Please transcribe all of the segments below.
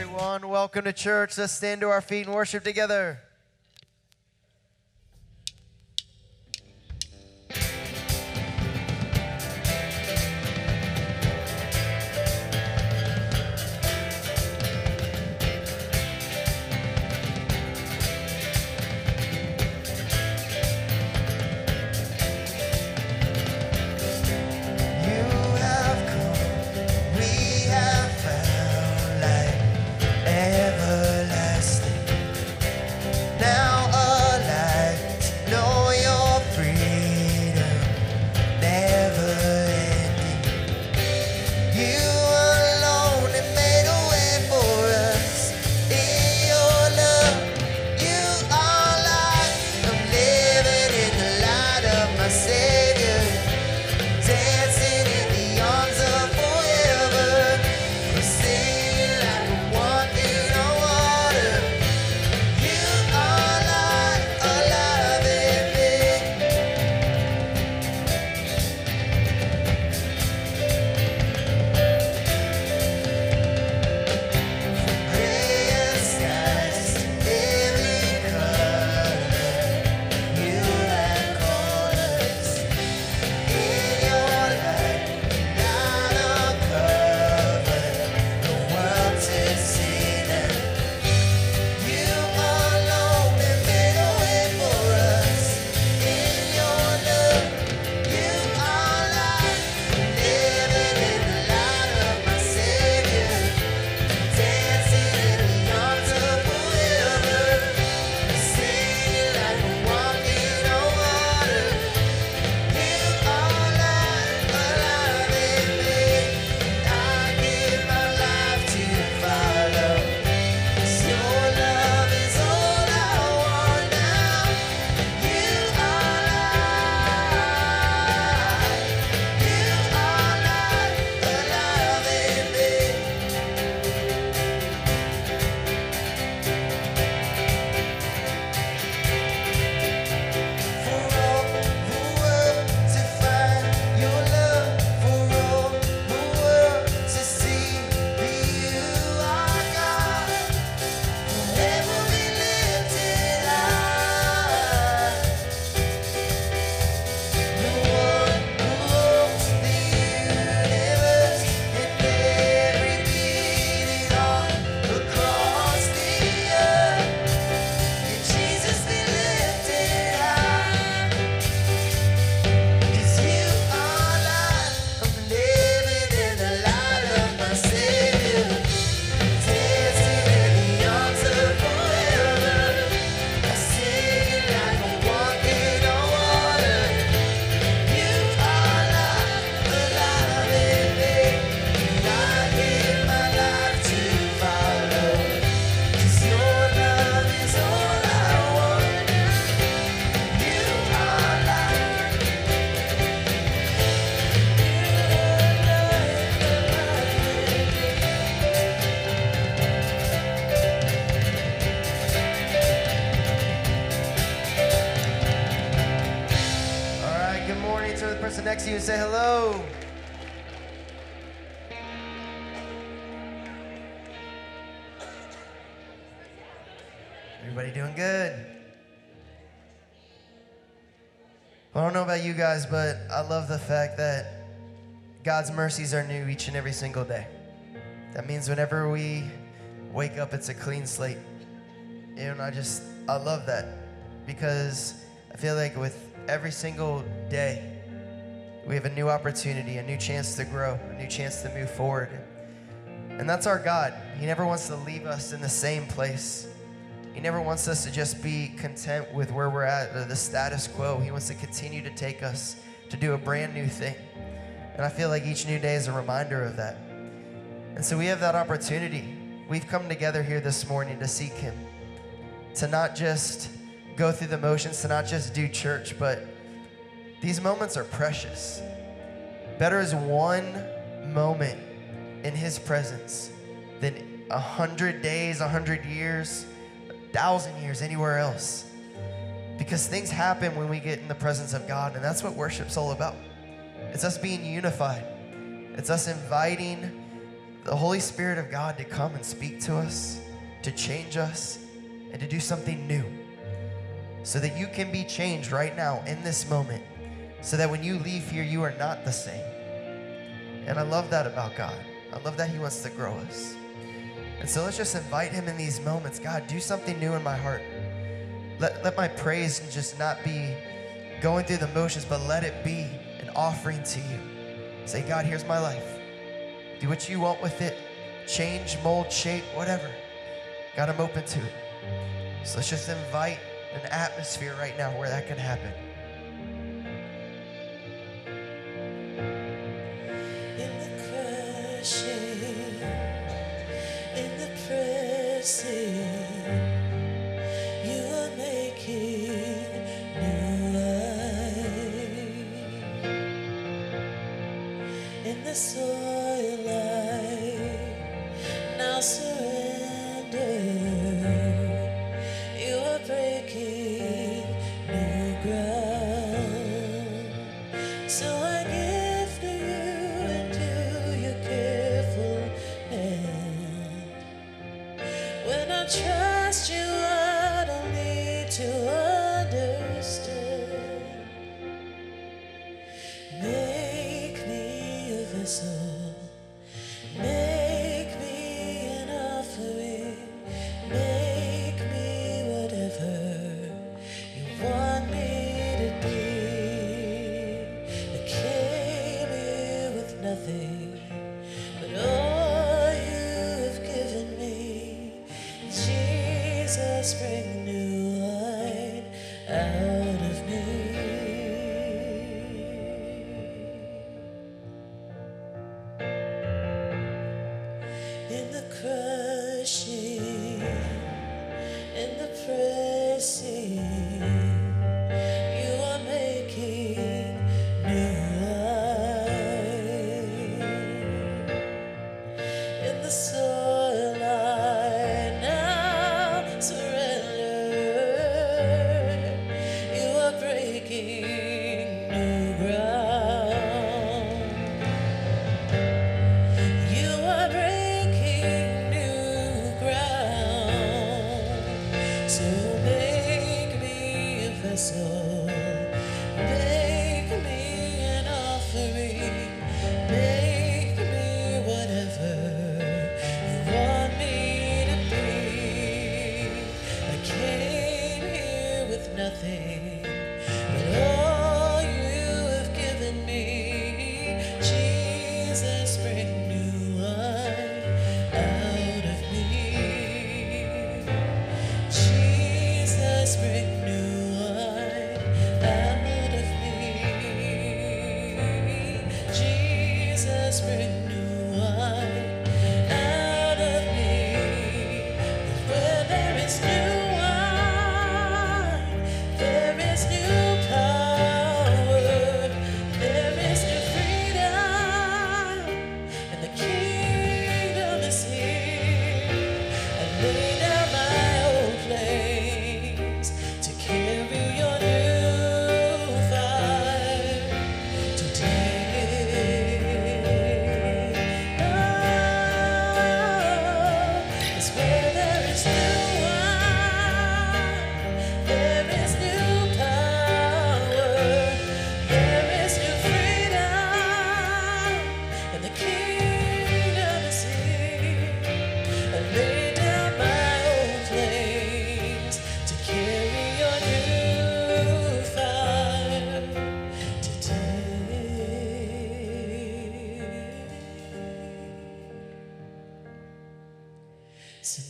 everyone. Welcome to church. Let's stand to our feet and worship together. Say hello. Everybody doing good? Well, I don't know about you guys, but I love the fact that God's mercies are new each and every single day. That means whenever we wake up, it's a clean slate. And I love that, because I feel like with every single day, we have a new opportunity, a new chance to grow, a new chance to move forward. And that's our God. He never wants to leave us in the same place. He never wants us to just be content with where we're at or the status quo. He wants to continue to take us to do a brand new thing. And I feel like each new day is a reminder of that. And so we have that opportunity. We've come together here this morning to seek Him, to not just go through the motions, to not just do church, but these moments are precious. Better is one moment in His presence than 100 days, 100 years, 1,000 years, anywhere else. Because things happen when we get in the presence of God, and that's what worship's all about. It's us being unified. It's us inviting the Holy Spirit of God to come and speak to us, to change us, and to do something new, so that you can be changed right now in this moment, so that when you leave here, you are not the same. And I love that about God. I love that he wants to grow us. And so let's just invite him in these moments. God, do something new in my heart. Let my praise just not be going through the motions, but let it be an offering to you. Say, God, here's my life. Do what you want with it. Change, mold, shape, whatever. God, I'm open to it. So let's just invite an atmosphere right now where that can happen.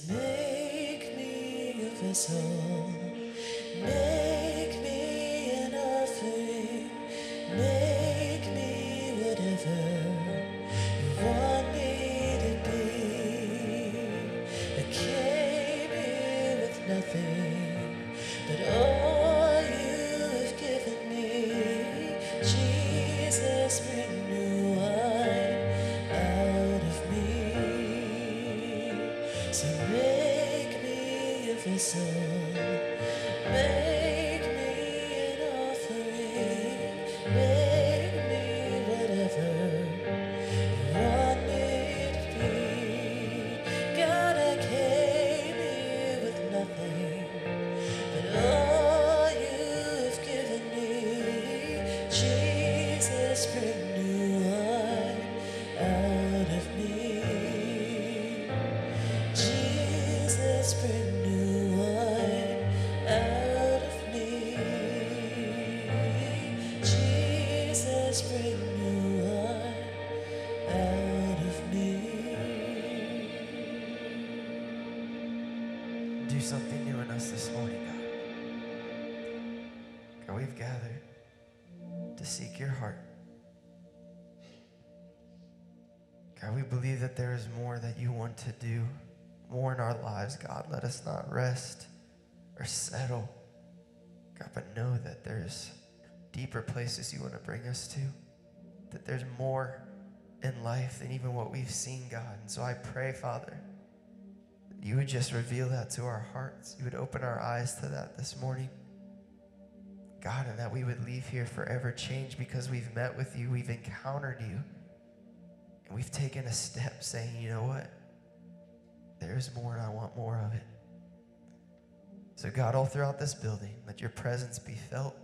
Make me whatever you want me to be. do something new in us this morning, God. God, we've gathered to seek your heart. God, we believe that there is more that you want to do, more in our lives, God. Let us not rest or settle, God, but know that there's deeper places you want to bring us to, that there's more in life than even what we've seen, God. And so I pray, Father, that you would just reveal that to our hearts. You would open our eyes to that this morning, God, and that we would leave here forever changed because we've met with you, we've encountered you, and we've taken a step saying, you know what? There's more and I want more of it. So God, all throughout this building, let your presence be felt,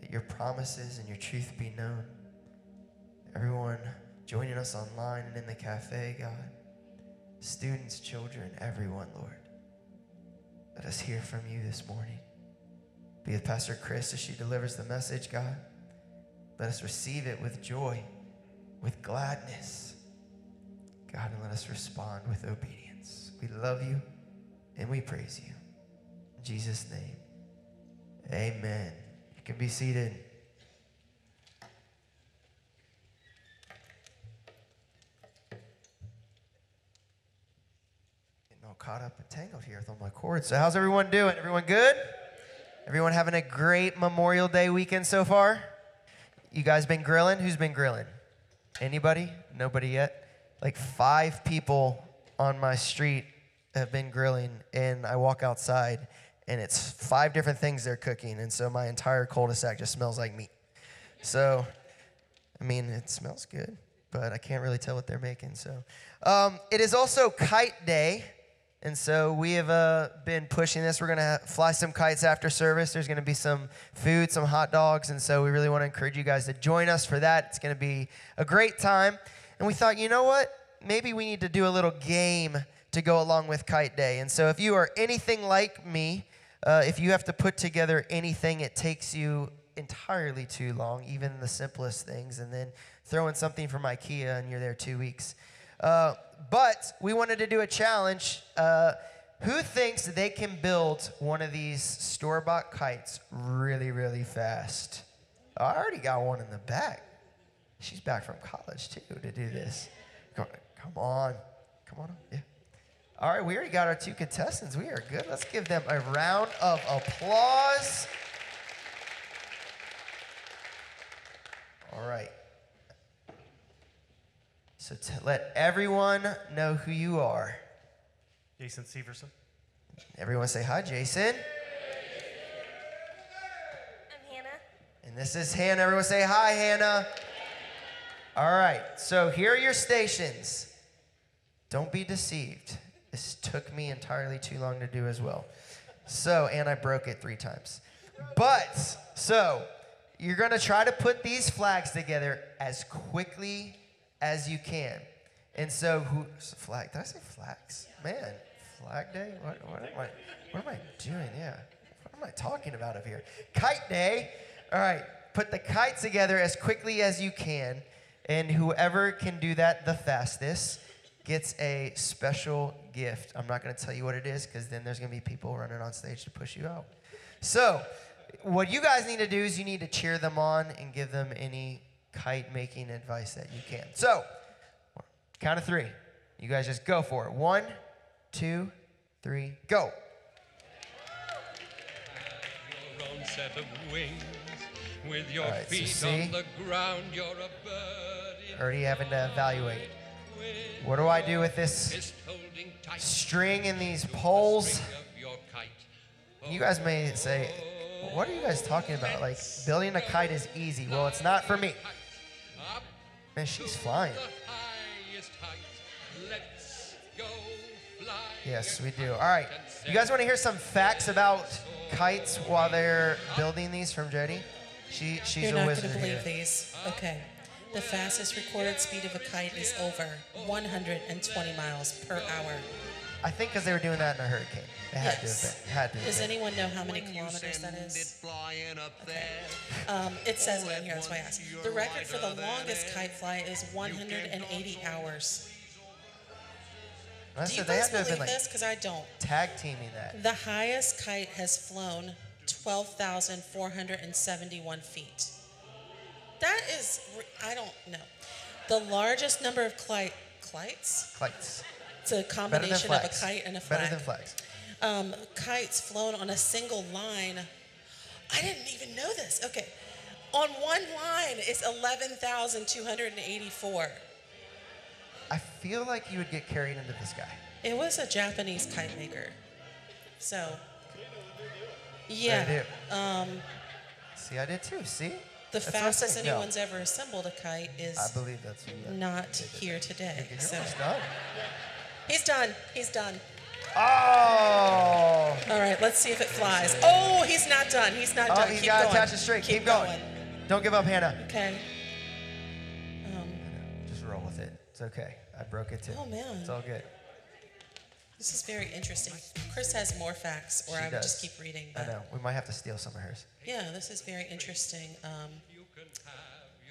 that your promises and your truth be known. Everyone joining us online and in the cafe, God, students, children, everyone, Lord, let us hear from you this morning. Be with Pastor Chris as she delivers the message, God. Let us receive it with joy, with gladness, God, and let us respond with obedience. We love you and we praise you. In Jesus' name, amen. You can be seated. Caught up and tangled here with all my cords. So how's everyone doing? Everyone good? Everyone having a great Memorial Day weekend so far? You guys been grilling? Who's been grilling? Anybody? Nobody yet? Like 5 people on my street have been grilling, and I walk outside, and it's 5 different things they're cooking, and so my entire cul-de-sac just smells like meat. So, I mean, it smells good, but I can't really tell what they're making. So, it is also Kite Day. And so we have been pushing this. We're going to fly some kites after service. There's going to be some food, some hot dogs. And so we really want to encourage you guys to join us for that. It's going to be a great time. And we thought, you know what? Maybe we need to do a little game to go along with Kite Day. And so if you are anything like me, if you have to put together anything, it takes you entirely too long, even the simplest things. And then throw in something from IKEA and you're there 2 weeks. But we wanted to do a challenge. Who thinks that they can build one of these store-bought kites really, really fast? Oh, I already got one in the back. She's back from college, too, to do this. Come on. Yeah. All right, we already got our 2 contestants. We are good. Let's give them a round of applause. All right. So let everyone know who you are. Jason Severson. Everyone say hi, Jason. I'm Hannah. And this is Hannah. Everyone say hi, Hannah. All right. So here are your stations. Don't be deceived. This took me entirely too long to do as well. So, and I broke it 3 times. But, so, you're going to try to put these flags together as quickly as you can. And so, flag? Did I say flags? Man, Flag Day? What am I doing? Yeah. What am I talking about up here? Kite Day. All right. Put the kites together as quickly as you can. And whoever can do that the fastest gets a special gift. I'm not going to tell you what it is because then there's going to be people running on stage to push you out. So, what you guys need to do is you need to cheer them on and give them any kite-making advice that you can. So, count of 3. You guys just go for it. 1, 2, 3, go. Your own set of wings. With your feet on the ground, you're a bird. Already having to evaluate. What do I do with this string and these poles? You guys may say, what are you guys talking about? Like, building a kite is easy. Well, it's not for me. Man, she's flying. Yes, we do. All right. You guys want to hear some facts about kites while they're building these from Jody? She's a wizard here. You're not going to believe these. Okay. The fastest recorded speed of a kite is over 120 miles per hour. I think because they were doing that in a hurricane. It had to have been. Does anyone know how many kilometers that is? Okay. It says it in here, that's why I asked. The record for the longest kite flight is 180 hours. Do you guys believe this? Because I don't. Tag teaming that. The highest kite has flown 12,471 feet. That is, I don't know. The largest number of kites? Kites. It's a combination of a kite and a flag. Better than flags. Kites flown on a single line. I didn't even know this. Okay. On one line, it's 11,284. I feel like you would get carried into the sky. It was a Japanese kite maker. So, yeah. See, I did too. See? The fastest anyone's ever assembled a kite is not here today. So. He's done. He's done. Oh! All right, let's see if it flies. Oh, he's not done. He's not done. Keep going. Attach it straight. Keep going. Don't give up, Hannah. Okay. Just roll with it. It's okay. I broke it too. Oh, man. It's all good. This is very interesting. Chris has more facts, or I would just keep reading. But I know. We might have to steal some of hers. Yeah, this is very interesting.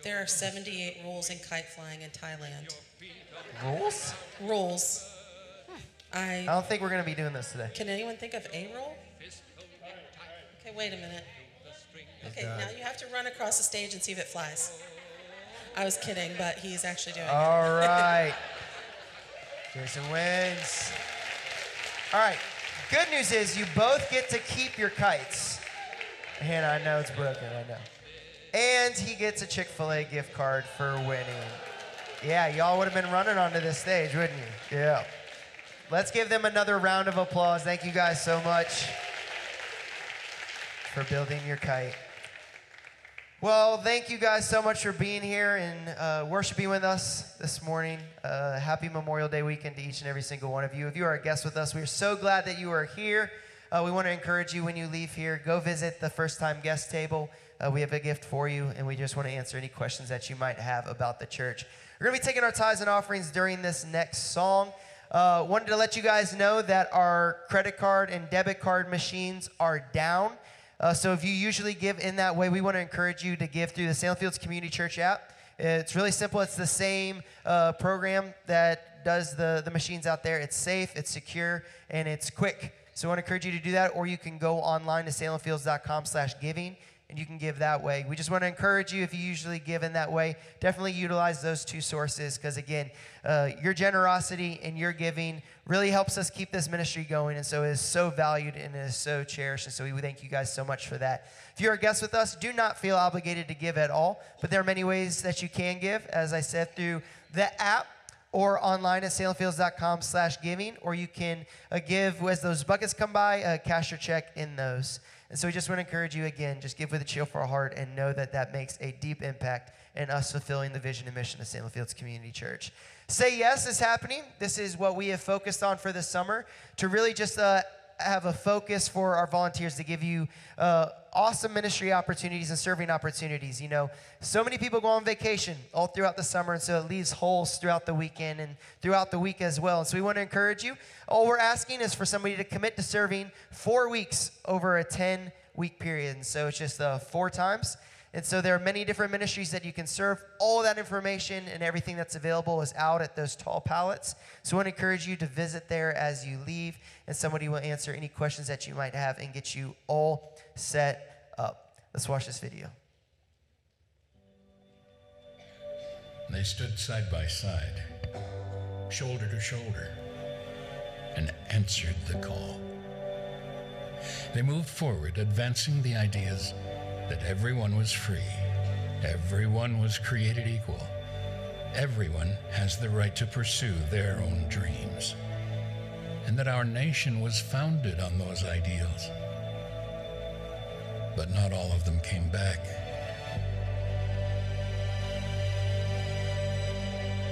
There are 78 rules in kite flying in Thailand. Rules? Rules. I don't think we're going to be doing this today. Can anyone think of a rule? Okay, wait a minute. Okay, now you have to run across the stage and see if it flies. I was kidding, but he's actually doing it. All right. Jason wins. All right. Good news is you both get to keep your kites. Hannah, I know it's broken. I know. And he gets a Chick-fil-A gift card for winning. Yeah, y'all would have been running onto this stage, wouldn't you? Yeah. Let's give them another round of applause. Thank you guys so much for building your kite. Well, thank you guys so much for being here and worshiping with us this morning. Happy Memorial Day weekend to each and every single one of you. If you are a guest with us, we are so glad that you are here. We want to encourage you when you leave here, go visit the first-time guest table. We have a gift for you, and we just want to answer any questions that you might have about the church. We're going to be taking our tithes and offerings during this next song. Wanted to let you guys know that our credit card and debit card machines are down. So if you usually give in that way, we want to encourage you to give through the Salem Fields Community Church app. It's really simple. It's the same program that does the machines out there. It's safe, it's secure, and it's quick. So I want to encourage you to do that, or you can go online to salemfields.com/giving, and you can give that way. We just want to encourage you, if you usually give in that way, definitely utilize those two sources because, again, your generosity and your giving really helps us keep this ministry going, and so it is so valued and it is so cherished, and so we thank you guys so much for that. If you're a guest with us, do not feel obligated to give at all, but there are many ways that you can give, as I said, through the app or online at salemfields.com/giving, or you can give as those buckets come by, cash your check in those. And so we just want to encourage you again, just give with a cheerful heart and know that that makes a deep impact in us fulfilling the vision and mission of Salem Fields Community Church. Say Yes is happening. This is what we have focused on for this summer to really just have a focus for our volunteers to give you awesome ministry opportunities and serving opportunities. You know, so many people go on vacation all throughout the summer, and so it leaves holes throughout the weekend and throughout the week as well. And so we want to encourage you. All we're asking is for somebody to commit to serving 4 weeks over a 10-week period. And so it's just 4 times. And so there are many different ministries that you can serve. All that information and everything that's available is out at those tall pallets. So I want to encourage you to visit there as you leave, and somebody will answer any questions that you might have and get you all set up. Let's watch this video. They stood side by side, shoulder to shoulder, and answered the call. They moved forward, advancing the ideas that everyone was free, everyone was created equal, everyone has the right to pursue their own dreams, and that our nation was founded on those ideals. But not all of them came back.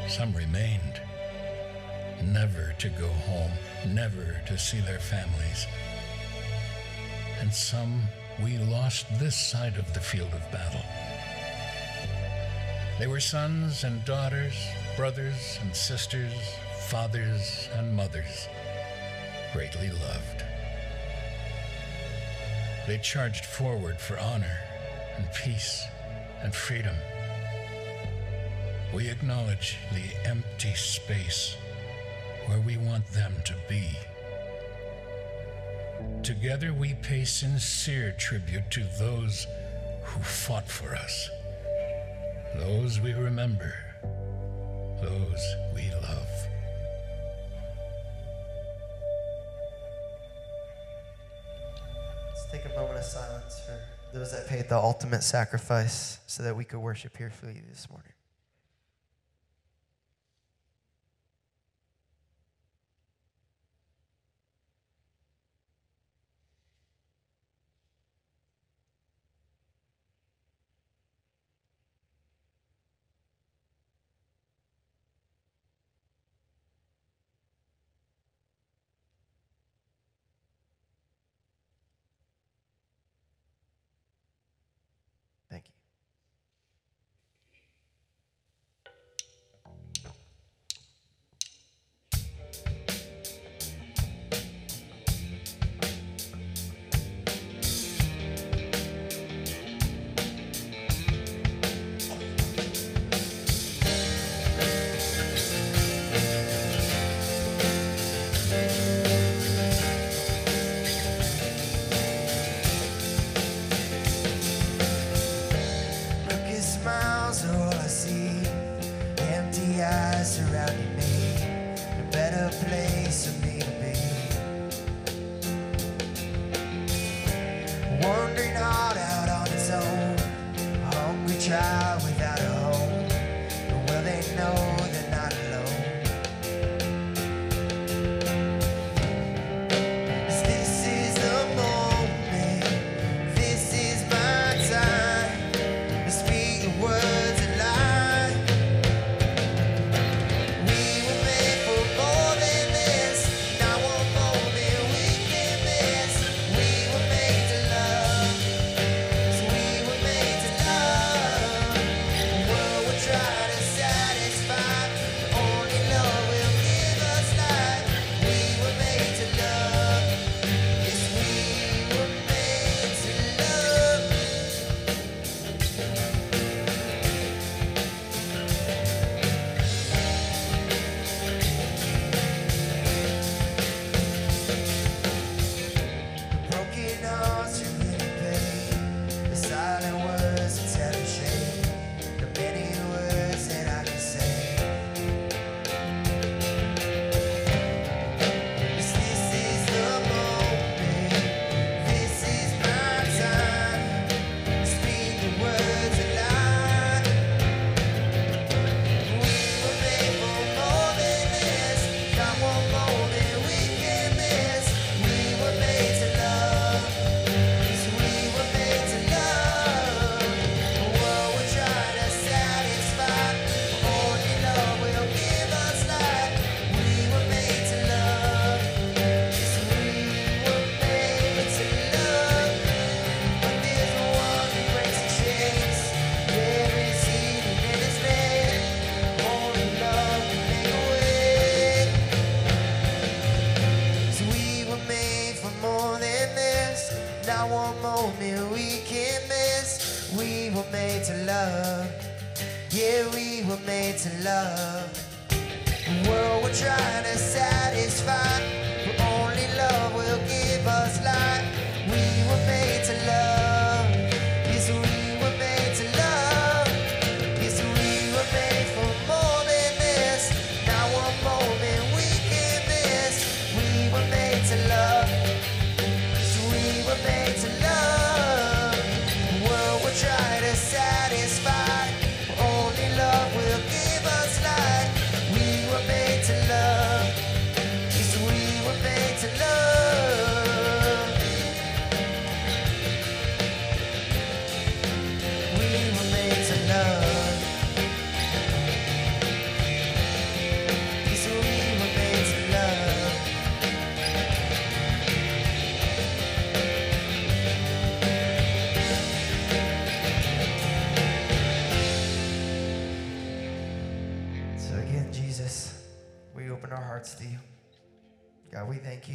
Some remained, never to go home, never to see their families, and some we lost this side of the field of battle. They were sons and daughters, brothers and sisters, fathers and mothers, greatly loved. They charged forward for honor and peace and freedom. We acknowledge the empty space where we want them to be. Together we pay sincere tribute to those who fought for us, those we remember, those we love. Let's take a moment of silence for those that paid the ultimate sacrifice so that we could worship here for you this morning.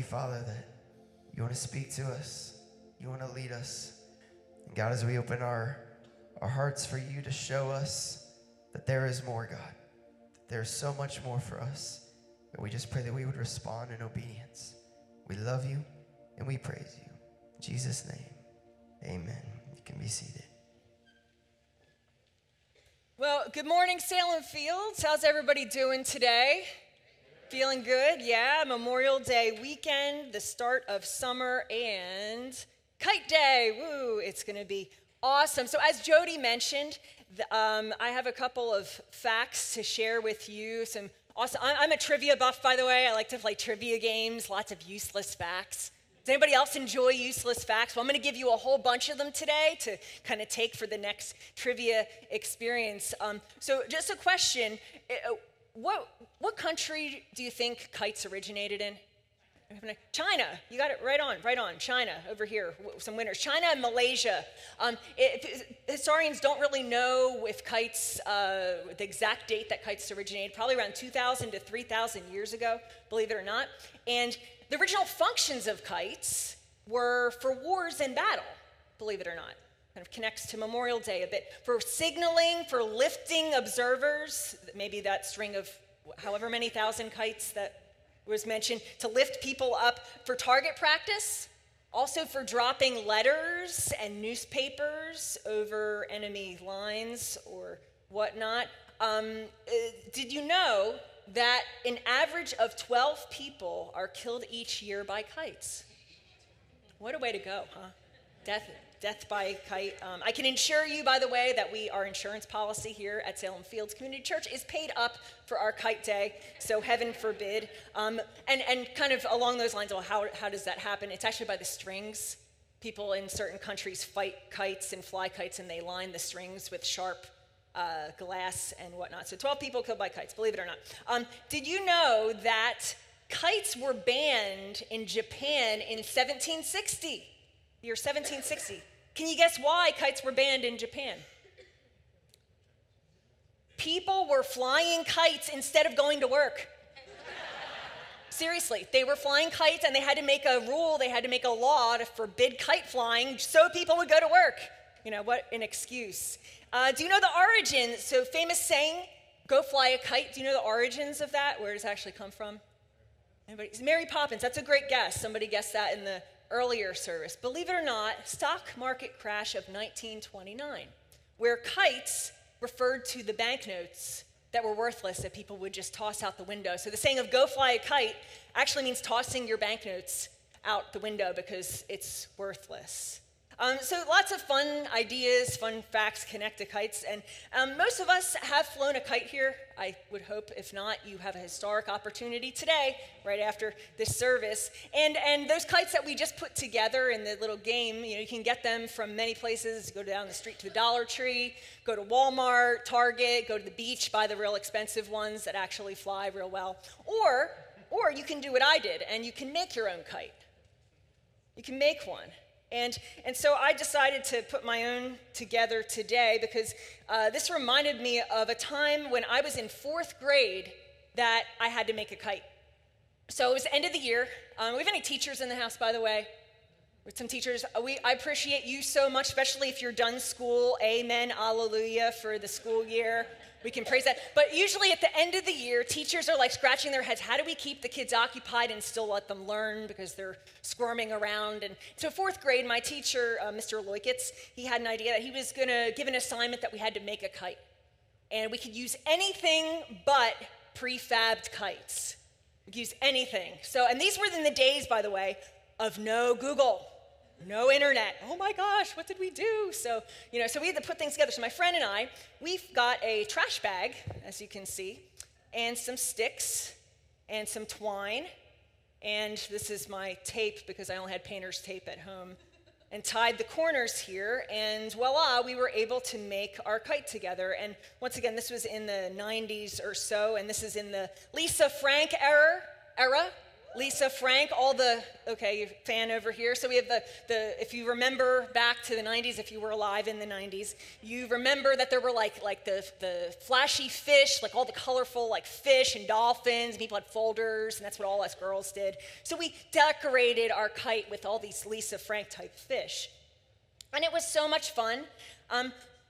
Father, that you want to speak to us, you want to lead us. And God, as we open our hearts for you to show us that there is more, God, that there is so much more for us, And we just pray that we would respond in obedience. We love you and we praise you. In Jesus' name, amen. You can be seated. Well, good morning, Salem Fields. How's everybody doing today? Feeling good? Yeah, Memorial Day weekend, the start of summer, and Kite Day. Woo, it's going to be awesome. So as Jody mentioned, I have a couple of facts to share with you. Some awesome. I'm a trivia buff, by the way. I like to play trivia games, lots of useless facts. Does anybody else enjoy useless facts? Well, I'm going to give you a whole bunch of them today to kind of take for the next trivia experience. So just a question, what country do you think kites originated in? China. You got it right on. China, over here, some winners. China and Malaysia. Historians don't really know if kites, the exact date that kites originated, probably around 2,000 to 3,000 years ago, believe it or not. And the original functions of kites were for wars and battle, believe it or not. Kind of connects to Memorial Day a bit. For signaling, for lifting observers, maybe that string of however many thousand kites that was mentioned, to lift people up, for target practice, also for dropping letters and newspapers over enemy lines or whatnot. Did you know that an average of 12 people are killed each year by kites? What a way to go, huh? Death by kite. I can assure you, by the way, that our insurance policy here at Salem Fields Community Church is paid up for our Kite Day, so heaven forbid. And kind of along those lines, well, how does that happen? It's actually by the strings. People in certain countries fight kites and fly kites, and they line the strings with sharp glass and whatnot. So 12 people killed by kites, believe it or not. Did you know that kites were banned in Japan in 1760? Year 1760. Can you guess why kites were banned in Japan? People were flying kites instead of going to work. Seriously, they were flying kites, and they had to make a rule, they had to make a law to forbid kite flying so people would go to work. You know, what an excuse. Do you know the origin? So famous saying, go fly a kite. Do you know the origins of that? Where does it actually come from? Anybody? Mary Poppins, that's a great guess. Somebody guessed that in the earlier service. Believe it or not, stock market crash of 1929, where kites referred to the banknotes that were worthless that people would just toss out the window. So the saying of go fly a kite actually means tossing your banknotes out the window because it's worthless. So lots of fun ideas, fun facts connect to kites, and most of us have flown a kite here. I would hope, if not, you have a historic opportunity today, right after this service. And those kites that we just put together in the little game, you know, you can get them from many places. Go down the street to the Dollar Tree, go to Walmart, Target, go to the beach, buy the real expensive ones that actually fly real well. Or you can do what I did, and you can make your own kite. You can make one. And so I decided to put my own together today because this reminded me of a time when I was in fourth grade that I had to make a kite. So it was the end of the year. We have any teachers in the house, by the way? With some teachers, I appreciate you so much, especially if you're done school. Amen, hallelujah, for the school year. We can praise that. But usually at the end of the year, teachers are like scratching their heads. How do we keep the kids occupied and still let them learn because they're squirming around? And so fourth grade, my teacher, Mr. Loikitz, he had an idea that he was going to give an assignment that we had to make a kite. And we could use anything but prefabbed kites. We could use anything. So, and these were in the days, by the way, of no Google. No internet. Oh my gosh, what did we do? So, you know, so we had to put things together. So my friend and I, we've got a trash bag, as you can see, and some sticks and some twine. And this is my tape because I only had painter's tape at home. And tied the corners here, and voila, we were able to make our kite together. And once again, this was in the 90s or so, and this is in the Lisa Frank era. Lisa Frank, fan over here. So we have the if you remember back to the 90s, if you were alive in the 90s, you remember that there were like the flashy fish, like all the colorful like fish and dolphins, and people had folders, and that's what all us girls did. So we decorated our kite with all these Lisa Frank type fish. And it was so much fun.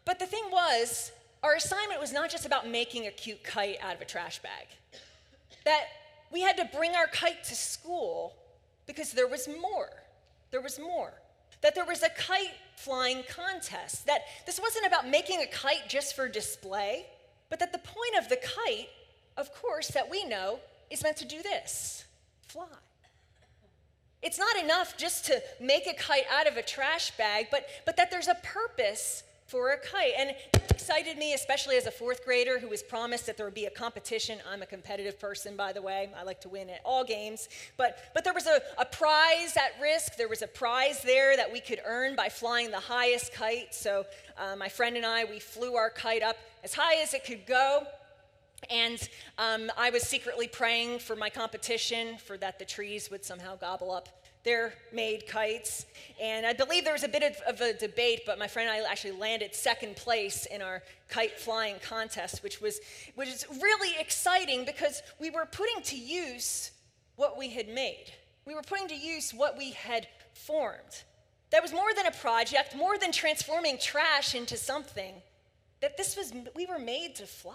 But the thing was, our assignment was not just about making a cute kite out of a trash bag. That we had to bring our kite to school because there was more. There was more. That there was a kite flying contest. That this wasn't about making a kite just for display, but that the point of the kite, of course, that we know, is meant to do this, fly. It's not enough just to make a kite out of a trash bag, but that there's a purpose for a kite. And it excited me, especially as a fourth grader who was promised that there would be a competition. I'm a competitive person, by the way. I like to win at all games. But there was a prize at risk. There was a prize there that we could earn by flying the highest kite. So my friend and I, we flew our kite up as high as it could go. And I was secretly praying for my competition, for that the trees would somehow gobble up their made kites. And I believe there was a bit of a debate, but my friend and I actually landed second place in our kite flying contest, which was really exciting because we were putting to use what we had made. We were putting to use what we had formed. That was more than a project, more than transforming trash into something. That this was, we were made to fly.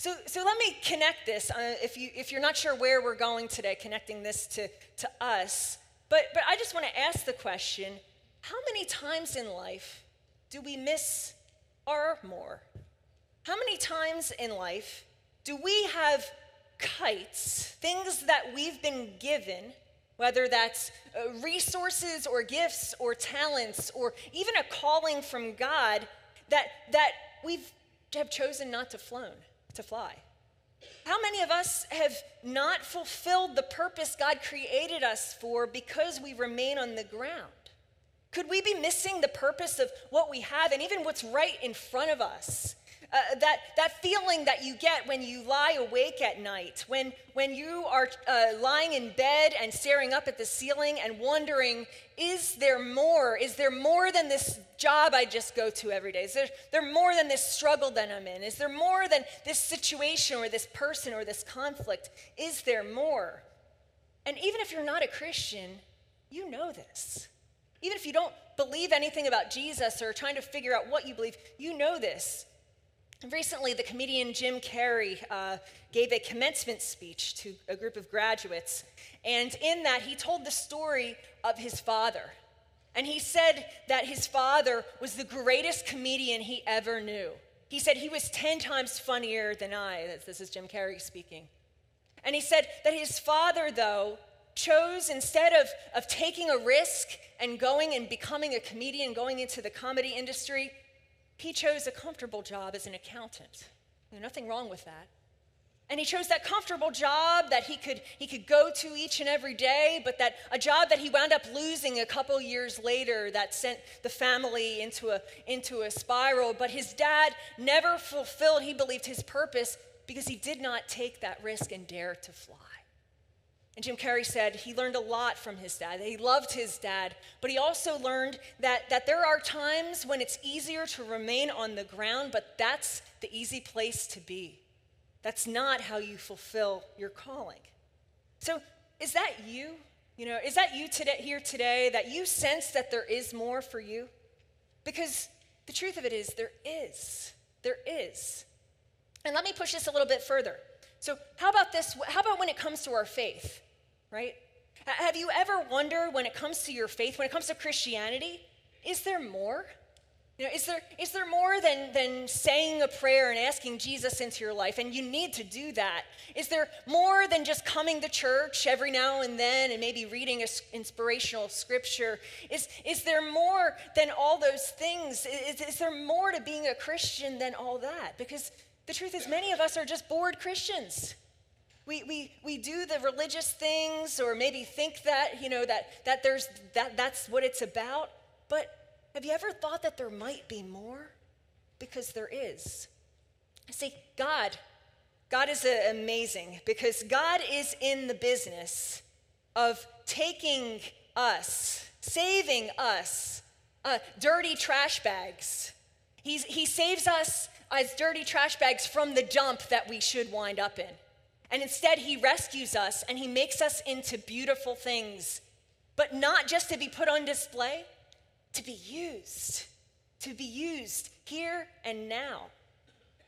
So let me connect this, if you're not sure where we're going today, connecting this to us. But I just want to ask the question, how many times in life do we miss our more? How many times in life do we have kites, things that we've been given, whether that's resources or gifts or talents or even a calling from God, that we have chosen not to fly. How many of us have not fulfilled the purpose God created us for because we remain on the ground? Could we be missing the purpose of what we have and even what's right in front of us? That feeling that you get when you lie awake at night, when you are lying in bed and staring up at the ceiling and wondering, is there more? Is there more than this job I just go to every day? Is there more than this struggle that I'm in? Is there more than this situation or this person or this conflict? Is there more? And even if you're not a Christian, you know this. Even if you don't believe anything about Jesus or trying to figure out what you believe, you know this. Recently, the comedian Jim Carrey gave a commencement speech to a group of graduates, and in that he told the story of his father. And he said that his father was the greatest comedian he ever knew. He said he was 10 times funnier than I. This is Jim Carrey speaking. And he said that his father, though, chose, instead of taking a risk and going and becoming a comedian, going into the comedy industry, he chose a comfortable job as an accountant. There's nothing wrong with that. And he chose that comfortable job that he could go to each and every day, but that a job that he wound up losing a couple years later that sent the family into a spiral. But his dad never fulfilled, he believed, his purpose because he did not take that risk and dare to fly. And Jim Carrey said he learned a lot from his dad. He loved his dad, but he also learned that there are times when it's easier to remain on the ground, but that's the easy place to be. That's not how you fulfill your calling. So is that you? You know, is that you today, here today, that you sense that there is more for you? Because the truth of it is, there is. And let me push this a little bit further. So how about this? How about when it comes to our faith? Right? Have you ever wondered, when it comes to your faith, when it comes to Christianity, is there more? You know, is there more than saying a prayer and asking Jesus into your life? And you need to do that. Is there more than just coming to church every now and then and maybe reading an inspirational scripture? Is there more than all those things? Is there more to being a Christian than all that? Because the truth is, many of us are just bored Christians. We do the religious things, or maybe think that, you know, that there's that's what it's about. But have you ever thought that there might be more? Because there is. See, God is amazing, because God is in the business of taking us, saving us, dirty trash bags. He saves us as dirty trash bags from the dump that we should wind up in. And instead, he rescues us and he makes us into beautiful things, but not just to be put on display, to be used here and now.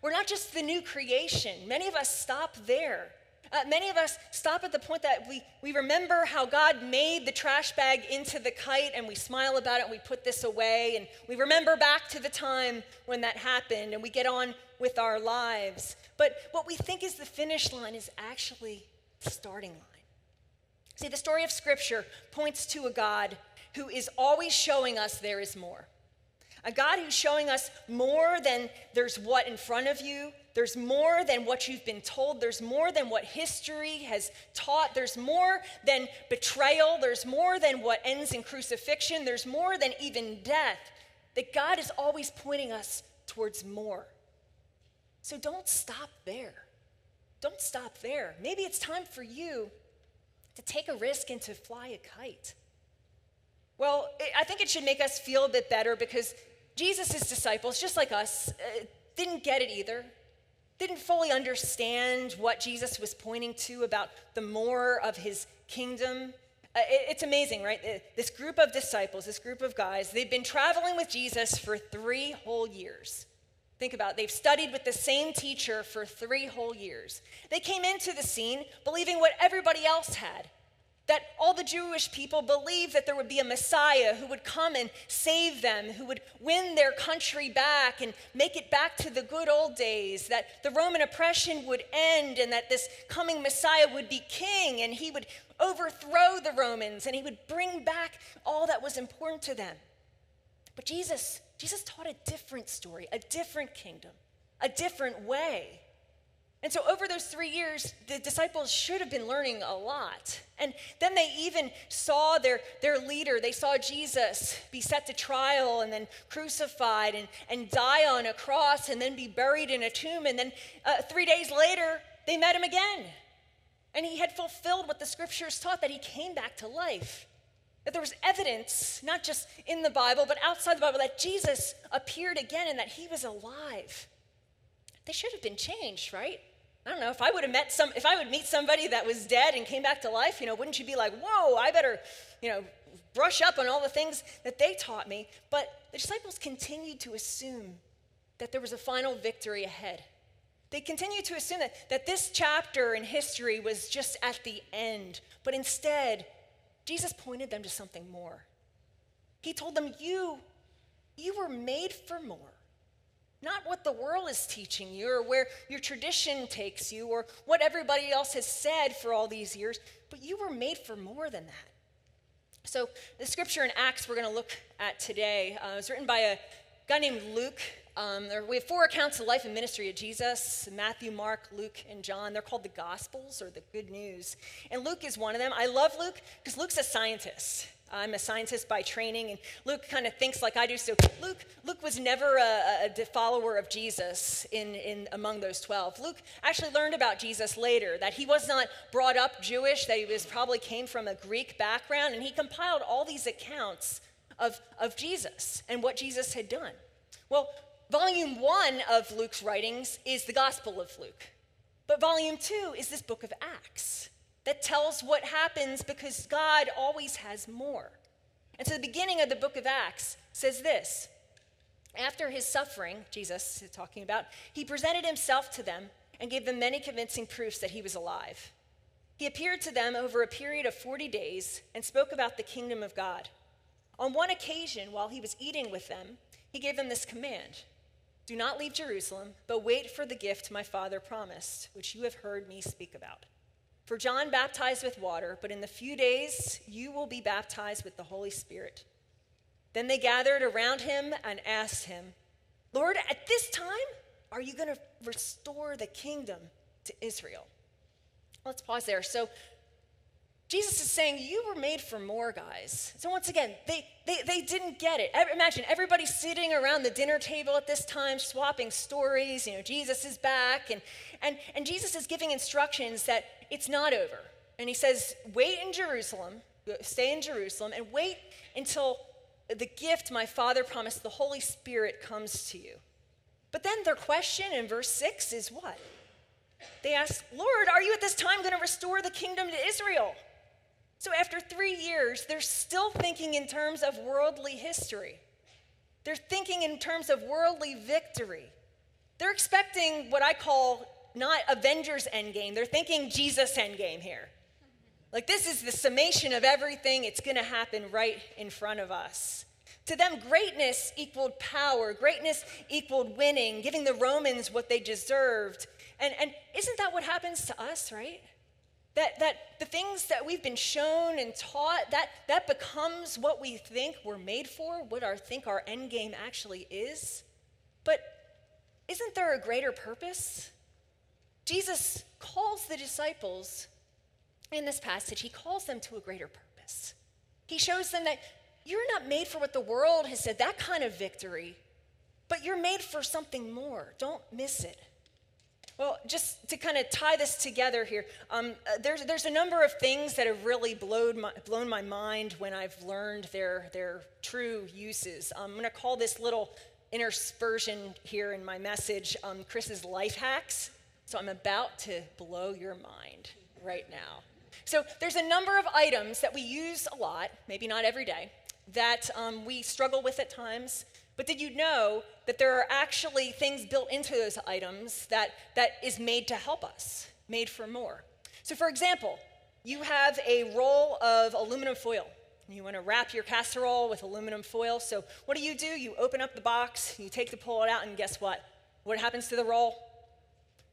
We're not just the new creation. Many of us stop there. Many of us stop at the point that we remember how God made the trash bag into the kite, and we smile about it, and we put this away, and we remember back to the time when that happened, and we get on with our lives. But what we think is the finish line is actually the starting line. See, the story of Scripture points to a God who is always showing us there is more. A God who's showing us more than there's what in front of you. There's more than what you've been told. There's more than what history has taught. There's more than betrayal. There's more than what ends in crucifixion. There's more than even death. That God is always pointing us towards more. So don't stop there. Don't stop there. Maybe it's time for you to take a risk and to fly a kite. Well, I think it should make us feel a bit better because Jesus' disciples, just like us, didn't get it either. Didn't fully understand what Jesus was pointing to about the more of his kingdom. It's amazing, right? This group of disciples, this group of guys, they've been traveling with Jesus for 3 whole years. Think about it. They've studied with the same teacher for 3 whole years. They came into the scene believing what everybody else had, that all the Jewish people believed that there would be a Messiah who would come and save them, who would win their country back and make it back to the good old days, that the Roman oppression would end and that this coming Messiah would be king and he would overthrow the Romans and he would bring back all that was important to them. But Jesus taught a different story, a different kingdom, a different way. And so over those 3 years, the disciples should have been learning a lot. And then they even saw their leader. They saw Jesus be set to trial and then crucified and die on a cross and then be buried in a tomb. And then 3 days later, they met him again. And he had fulfilled what the Scriptures taught, that he came back to life. That there was evidence, not just in the Bible, but outside the Bible, that Jesus appeared again and that he was alive. They should have been changed, right? I don't know, if I would have if I would meet somebody that was dead and came back to life, wouldn't you be like, whoa, I better, brush up on all the things that they taught me. But the disciples continued to assume that there was a final victory ahead. They continued to assume that this chapter in history was just at the end. But instead, Jesus pointed them to something more. He told them, you were made for more. Not what the world is teaching you or where your tradition takes you or what everybody else has said for all these years, but you were made for more than that. So the scripture in Acts we're going to look at today is written by a guy named Luke. We have 4 accounts of life and ministry of Jesus: Matthew, Mark, Luke, and John. They're called the Gospels or the Good News. And Luke is one of them. I love Luke because Luke's a scientist. I'm a scientist by training, and Luke kind of thinks like I do. So Luke was never a follower of Jesus in among those 12. Luke actually learned about Jesus later, that he was not brought up Jewish, that he was probably came from a Greek background, and he compiled all these accounts of Jesus and what Jesus had done. Well, volume 1 of Luke's writings is the Gospel of Luke, but volume 2 is this book of Acts that tells what happens because God always has more. And so the beginning of the book of Acts says this: after his suffering, Jesus is talking about, he presented himself to them and gave them many convincing proofs that he was alive. He appeared to them over a period of 40 days and spoke about the kingdom of God. On one occasion, while he was eating with them, he gave them this command: do not leave Jerusalem, but wait for the gift my Father promised, which you have heard me speak about. For John baptized with water, but in the few days you will be baptized with the Holy Spirit. Then they gathered around him and asked him, Lord, at this time, are you going to restore the kingdom to Israel? Let's pause there. So Jesus is saying, you were made for more, guys. So once again, they didn't get it. Imagine everybody sitting around the dinner table at this time, swapping stories, Jesus is back, and Jesus is giving instructions that it's not over. And he says, wait in Jerusalem, stay in Jerusalem, and wait until the gift my Father promised, the Holy Spirit, comes to you. But then their question in verse 6 is what? They ask, Lord, are you at this time going to restore the kingdom to Israel? So after 3 years, they're still thinking in terms of worldly history. They're thinking in terms of worldly victory. They're expecting what I call not Avengers Endgame. They're thinking Jesus Endgame here. Like, this is the summation of everything. It's going to happen right in front of us. To them, greatness equaled power. Greatness equaled winning, giving the Romans what they deserved. And isn't that what happens to us, right? That the things that we've been shown and taught, that becomes what we think we're made for, what our end game actually is. But isn't there a greater purpose? Jesus calls the disciples in this passage, he calls them to a greater purpose. He shows them that you're not made for what the world has said, that kind of victory, but you're made for something more. Don't miss it. Well, just to kind of tie this together here, there's a number of things that have really blown my mind when I've learned their true uses. I'm going to call this little interspersion here in my message Chris's life hacks. So I'm about to blow your mind right now. So there's a number of items that we use a lot, maybe not every day, that we struggle with at times. But did you know that there are actually things built into those items that is made to help us, made for more? So for example, you have a roll of aluminum foil. You want to wrap your casserole with aluminum foil. So what do? You open up the box, you take the pull out, and guess what? What happens to the roll?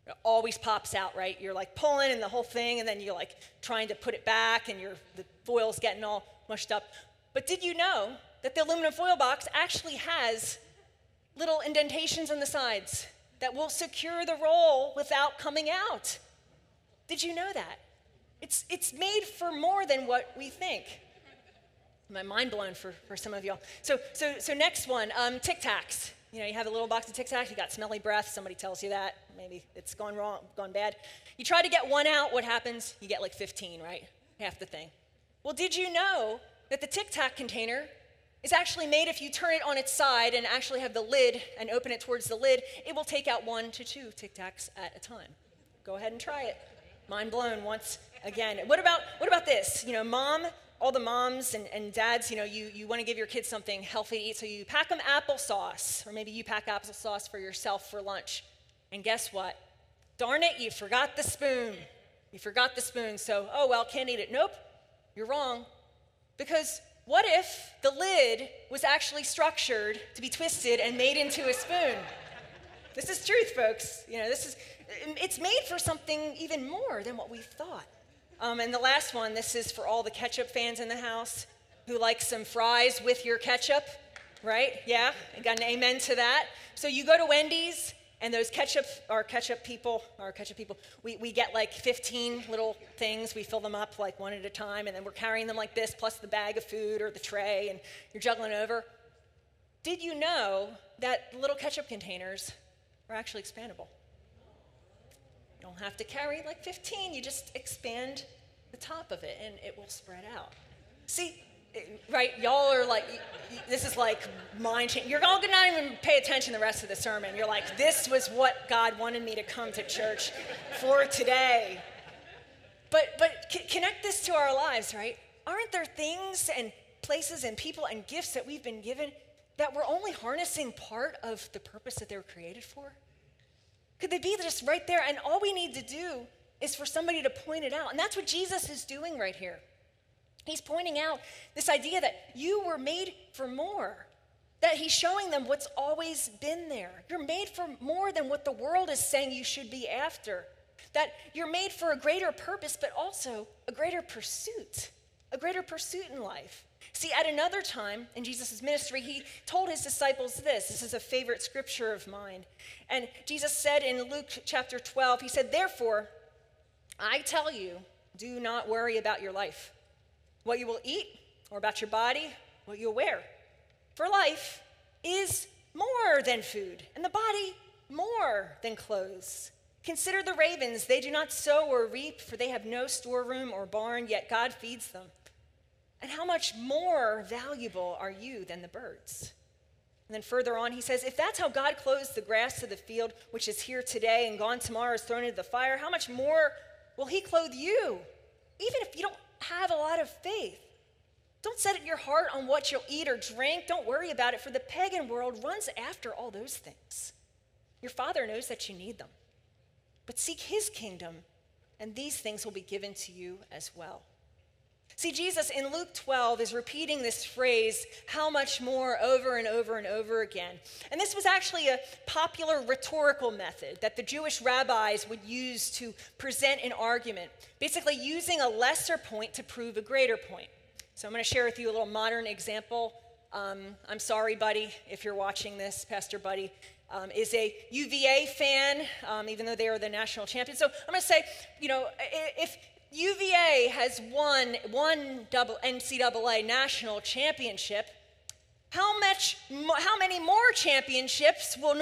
It always pops out, right? You're like pulling and the whole thing, and then you're like trying to put it back, and the foil's getting all mushed up. But did you know that the aluminum foil box actually has little indentations on the sides that will secure the roll without coming out? Did you know that? It's made for more than what we think. My mind blown for some of y'all. So next one, Tic Tacs. You know, you have a little box of Tic Tacs, you got smelly breath, somebody tells you that, maybe it's gone bad. You try to get one out, what happens? You get like 15, right? Half the thing. Well, did you know that the Tic Tac container is actually made, if you turn it on its side and actually have the lid and open it towards the lid, it will take out 1 to 2 Tic Tacs at a time. Go ahead and try it. Mind blown once again. What about this? You know, all the moms and dads, you know, you want to give your kids something healthy to eat, so you pack them applesauce, or maybe you pack applesauce for yourself for lunch. And guess what? Darn it, you forgot the spoon. So, oh, well, can't eat it. Nope, you're wrong. Because what if the lid was actually structured to be twisted and made into a spoon? This is truth, folks. You know, it's made for something even more than what we thought. And the last one, this is for all the ketchup fans in the house who like some fries with your ketchup, right? Yeah, I got an amen to that. So you go to Wendy's, and those ketchup people, we get like 15 little things. We fill them up like one at a time, and then we're carrying them like this, plus the bag of food or the tray, and you're juggling over. Did you know that little ketchup containers are actually expandable? You don't have to carry like 15. You just expand the top of it, and it will spread out. See? Right, y'all are like, this is like mind-changing. You're all not even pay attention to the rest of the sermon. You're like, this was what God wanted me to come to church for today. But connect this to our lives, right? Aren't there things and places and people and gifts that we've been given that we're only harnessing part of the purpose that they were created for? Could they be just right there? And all we need to do is for somebody to point it out. And that's what Jesus is doing right here. He's pointing out this idea that you were made for more, that he's showing them what's always been there. You're made for more than what the world is saying you should be after, that you're made for a greater purpose, but also a greater pursuit in life. See, at another time in Jesus' ministry, he told his disciples this. This is a favorite scripture of mine. And Jesus said in Luke chapter 12, he said, "Therefore, I tell you, do not worry about your life, what you will eat, or about your body, what you'll wear. For life is more than food, and the body more than clothes. Consider the ravens, they do not sow or reap, for they have no storeroom or barn, yet God feeds them. And how much more valuable are you than the birds?" And then further on, he says, "If that's how God clothes the grass of the field, which is here today and gone tomorrow is thrown into the fire, how much more will he clothe you? Even if you don't have a lot of faith. Don't set your heart on what you'll eat or drink. Don't worry about it, for the pagan world runs after all those things. Your Father knows that you need them." but seek his kingdom, and these things will be given to you as well. See, Jesus in Luke 12 is repeating this phrase, how much more, over and over and over again. And this was actually a popular rhetorical method that the Jewish rabbis would use to present an argument, basically using a lesser point to prove a greater point. So I'm going to share with you a little modern example. I'm sorry, buddy, if you're watching this, Pastor Buddy, is a UVA fan, even though they are the national champions. So I'm going to say, you know, if UVA has won one NCAA national championship, how many more championships will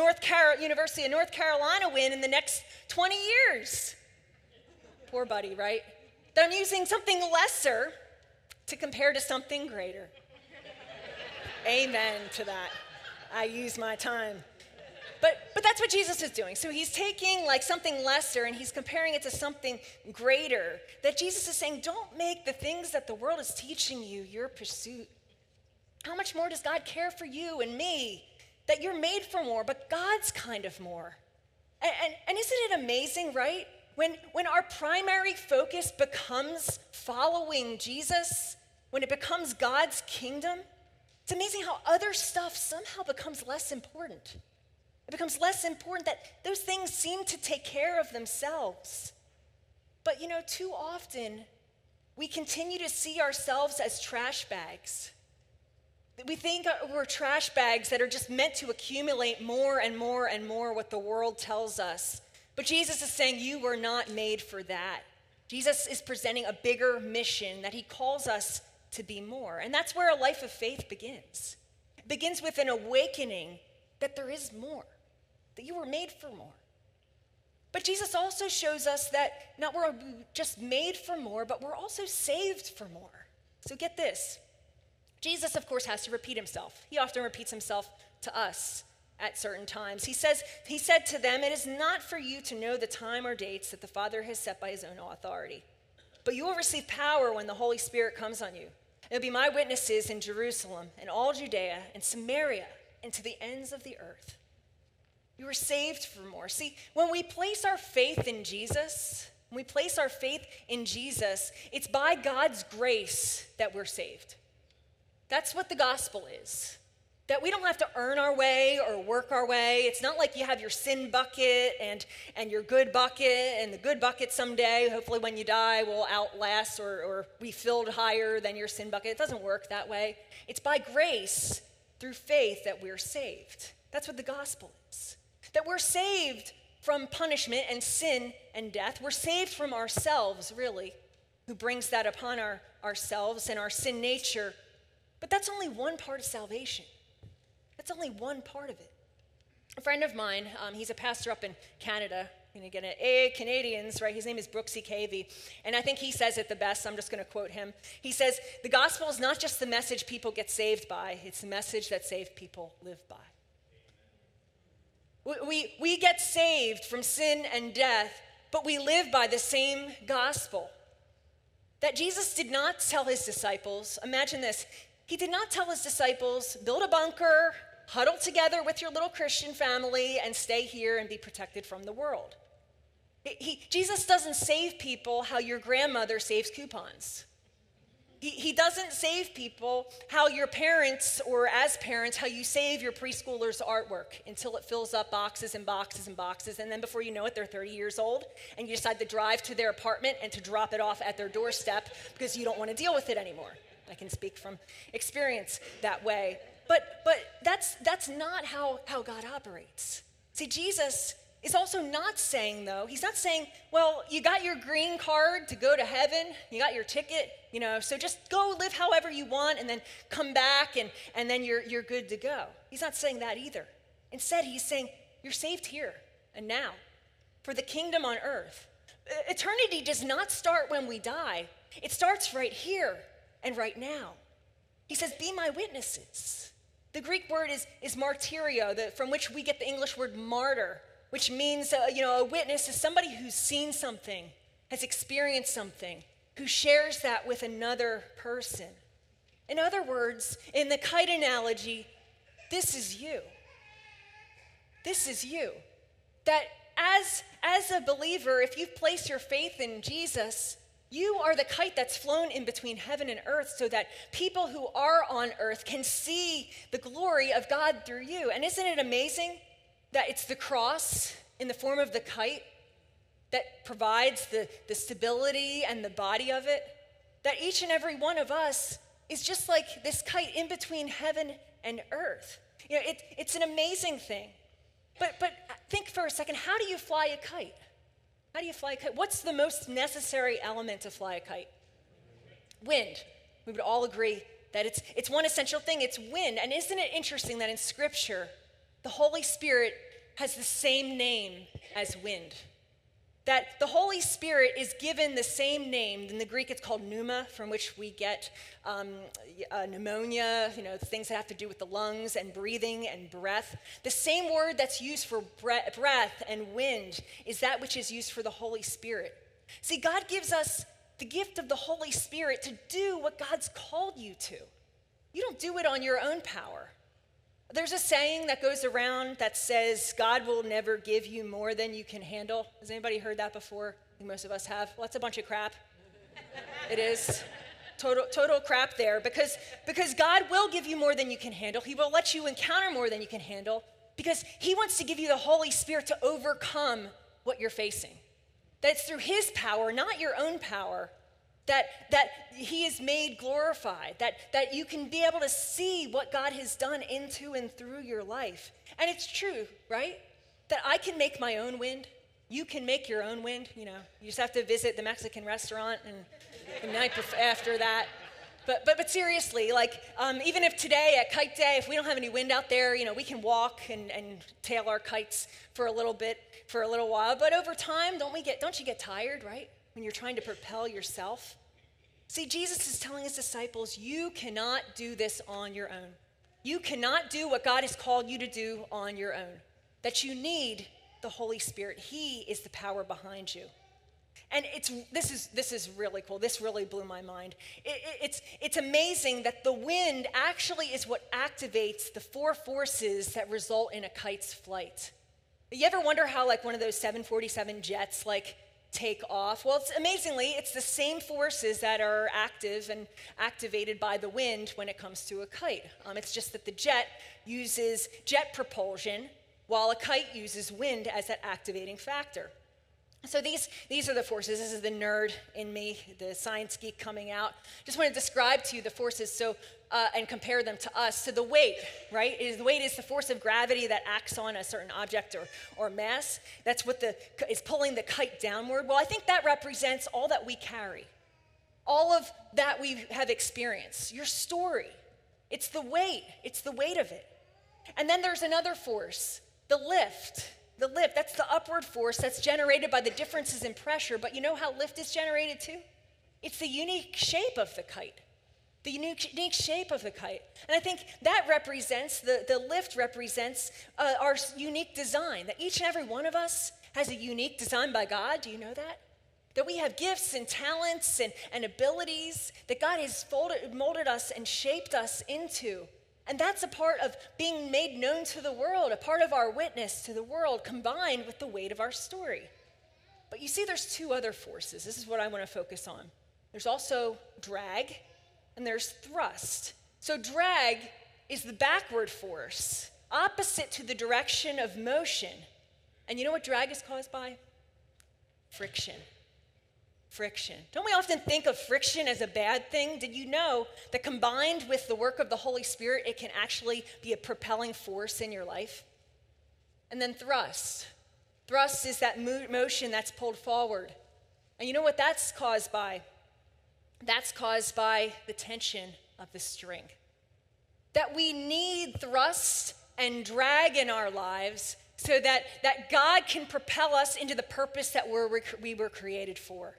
University of North Carolina win in the next 20 years? Poor buddy, right? That I'm using something lesser to compare to something greater. Amen to that. I use my time. But that's what Jesus is doing. So he's taking like something lesser and he's comparing it to something greater. That Jesus is saying, don't make the things that the world is teaching you your pursuit. How much more does God care for you and me? That you're made for more, but God's kind of more. And isn't it amazing, right? When our primary focus becomes following Jesus, when it becomes God's kingdom, it's amazing how other stuff somehow becomes less important. It becomes less important, that those things seem to take care of themselves. But, you know, too often we continue to see ourselves as trash bags. We think we're trash bags that are just meant to accumulate more and more and more what the world tells us. But Jesus is saying you were not made for that. Jesus is presenting a bigger mission that he calls us to be more. And that's where a life of faith begins. It begins with an awakening that there is more, that you were made for more. But Jesus also shows us that not we're just made for more, but we're also saved for more. So get this. Jesus, of course, has to repeat himself. He often repeats himself to us at certain times. He said to them, "It is not for you to know the time or dates that the Father has set by his own authority, but you will receive power when the Holy Spirit comes on you. You'll be my witnesses in Jerusalem and all Judea and Samaria, and to the ends of the earth." You were saved for more. See, when we place our faith in Jesus, it's by God's grace that we're saved. That's what the gospel is. That we don't have to earn our way or work our way. It's not like you have your sin bucket and your good bucket, and the good bucket someday, hopefully when you die, will outlast or be filled higher than your sin bucket. It doesn't work that way. It's by grace, through faith, that we're saved. That's what the gospel is. That we're saved from punishment and sin and death. We're saved from ourselves, really, who brings that upon ourselves and our sin nature. But that's only one part of salvation. That's only one part of it. A friend of mine, he's a pastor up in Canada, and again, AA Canadians, right? His name is Brooksy Cavey, and I think he says it the best, so I'm just going to quote him. He says, "The gospel is not just the message people get saved by, it's the message that saved people live by." We get saved from sin and death, but we live by the same gospel. That Jesus did not tell his disciples, imagine this, he did not tell his disciples, build a bunker, huddle together with your little Christian family, and stay here and be protected from the world. Jesus doesn't save people how your grandmother saves coupons. He doesn't save people how your parents, or as parents, how you save your preschoolers' artwork until it fills up boxes and boxes and boxes, and then before you know it, they're 30 years old, and you decide to drive to their apartment and to drop it off at their doorstep because you don't want to deal with it anymore. I can speak from experience that way. But that's not how God operates. See, Jesus is also not saying, though, he's not saying, well, you got your green card to go to heaven, you got your ticket, you know, so just go live however you want and then come back and then you're good to go. He's not saying that either. Instead, he's saying, you're saved here and now for the kingdom on earth. Eternity does not start when we die. It starts right here and right now. He says, be my witnesses. The Greek word is martyrio, from which we get the English word martyr, which means, a witness is somebody who's seen something, has experienced something, who shares that with another person. In other words, in the kite analogy, this is you. That as a believer, if you've placed your faith in Jesus, you are the kite that's flown in between heaven and earth so that people who are on earth can see the glory of God through you. And isn't it amazing that it's the cross in the form of the kite that provides the stability and the body of it? That each and every one of us is just like this kite in between heaven and earth. You know, it's an amazing thing. But think for a second, how do you fly a kite? How do you fly a kite? What's the most necessary element to fly a kite? Wind. We would all agree that it's one essential thing. It's wind. And isn't it interesting that in Scripture, the Holy Spirit has the same name as wind? That the Holy Spirit is given the same name. In the Greek, it's called pneuma, from which we get pneumonia, you know, things that have to do with the lungs and breathing and breath. The same word that's used for breath and wind is that which is used for the Holy Spirit. See, God gives us the gift of the Holy Spirit to do what God's called you to. You don't do it on your own power. There's a saying that goes around that says, God will never give you more than you can handle. Has anybody heard that before? I think most of us have. Well, that's a bunch of crap. It is. Total crap there. Because God will give you more than you can handle. He will let you encounter more than you can handle because he wants to give you the Holy Spirit to overcome what you're facing. That it's through his power, not your own power, that he is made glorified, that you can be able to see what God has done into and through your life. And it's true, right? That I can make my own wind. You can make your own wind. You know, you just have to visit the Mexican restaurant and the night after that. But seriously, like, even if today at Kite Day, if we don't have any wind out there, you know, we can walk and tail our kites for a little while. But over time, don't you get tired, right? When you're trying to propel yourself. See, Jesus is telling his disciples, you cannot do this on your own. You cannot do what God has called you to do on your own. That you need the Holy Spirit. He is the power behind you. And this is really cool. This really blew my mind. It's amazing that the wind actually is what activates the four forces that result in a kite's flight. You ever wonder how, like, one of those 747 jets, like, take off? Well, it's the same forces that are active and activated by the wind when it comes to a kite. It's just that the jet uses jet propulsion while a kite uses wind as that activating factor. So these are the forces. This is the nerd in me, the science geek coming out. Just want to describe to you the forces and compare them to us. So the weight, right? The weight is the force of gravity that acts on a certain object or mass. That's what is pulling the kite downward. Well, I think that represents all that we carry, all of that we have experienced, your story. It's the weight of it. And then there's another force, the lift. The lift, that's the upward force that's generated by the differences in pressure. But you know how lift is generated too? It's the unique shape of the kite. The unique shape of the kite. And I think that represents, the lift represents our unique design. That each and every one of us has a unique design by God. Do you know that? That we have gifts and talents and abilities that God has molded us and shaped us into. And that's a part of being made known to the world, a part of our witness to the world, combined with the weight of our story. But you see, there's two other forces. This is what I want to focus on. There's also drag, and there's thrust. So drag is the backward force, opposite to the direction of motion. And you know what drag is caused by? Friction. Friction. Don't we often think of friction as a bad thing? Did you know that combined with the work of the Holy Spirit, it can actually be a propelling force in your life? And then thrust. Thrust is that motion that's pulled forward. And you know what that's caused by? That's caused by the tension of the string. That we need thrust and drag in our lives so that God can propel us into the purpose that we were created for.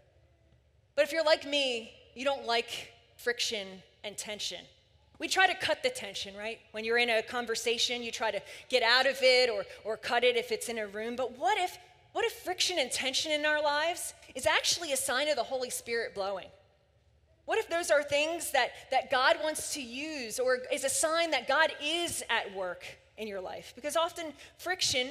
But if you're like me, you don't like friction and tension. We try to cut the tension, right? When you're in a conversation, you try to get out of it or cut it if it's in a room. But what if friction and tension in our lives is actually a sign of the Holy Spirit blowing? What if those are things that God wants to use or is a sign that God is at work in your life? Because often friction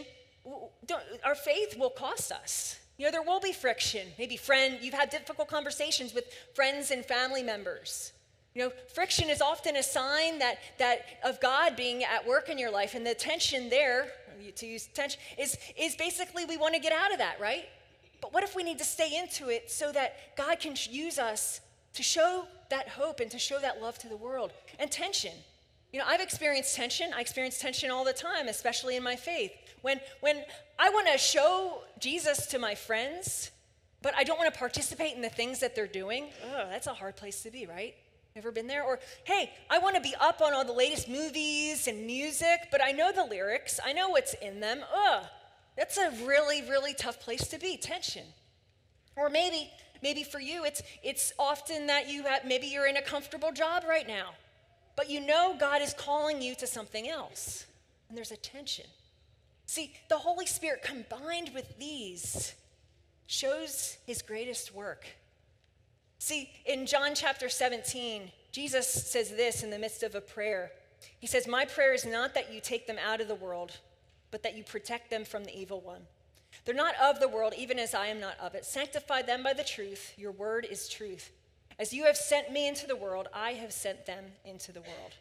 our faith will cost us. You know, there will be friction. Maybe you've had difficult conversations with friends and family members. You know, friction is often a sign that of God being at work in your life, and the tension there, to use tension, is basically we want to get out of that, right? But what if we need to stay into it so that God can use us to show that hope and to show that love to the world? And tension. You know, I've experienced tension. I experience tension all the time, especially in my faith. When I want to show Jesus to my friends, but I don't want to participate in the things that they're doing, that's a hard place to be, right? Ever been there? Or, hey, I want to be up on all the latest movies and music, but I know the lyrics. I know what's in them. That's a really, really tough place to be, tension. Or maybe for you, it's often that maybe you're in a comfortable job right now, but you know God is calling you to something else, and there's a tension. See, the Holy Spirit combined with these shows his greatest work. See, in John chapter 17, Jesus says this in the midst of a prayer. He says, "My prayer is not that you take them out of the world, but that you protect them from the evil one. They're not of the world, even as I am not of it. Sanctify them by the truth. Your word is truth. As you have sent me into the world, I have sent them into the world."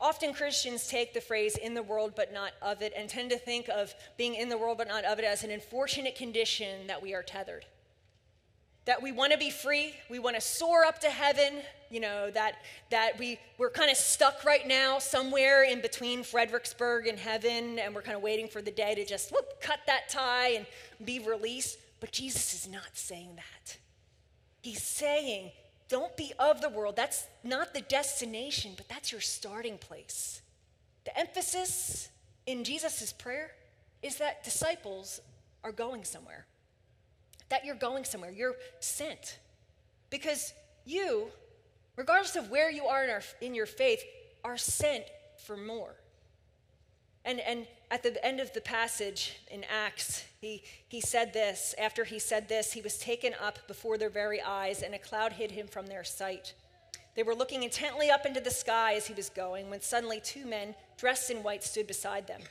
Often Christians take the phrase "in the world but not of it" and tend to think of being in the world but not of it as an unfortunate condition that we are tethered. That we want to be free, we want to soar up to heaven, you know, that we're kind of stuck right now somewhere in between Fredericksburg and heaven, and we're kind of waiting for the day to just cut that tie and be released. But Jesus is not saying that. He's saying, don't be of the world. That's not the destination, but that's your starting place. The emphasis in Jesus' prayer is that disciples are going somewhere, that you're going somewhere. You're sent. Because you, regardless of where you are in your faith, are sent for more. And at the end of the passage in Acts, he said this. After he said this, he was taken up before their very eyes, and a cloud hid him from their sight. They were looking intently up into the sky as he was going, when suddenly two men dressed in white stood beside them.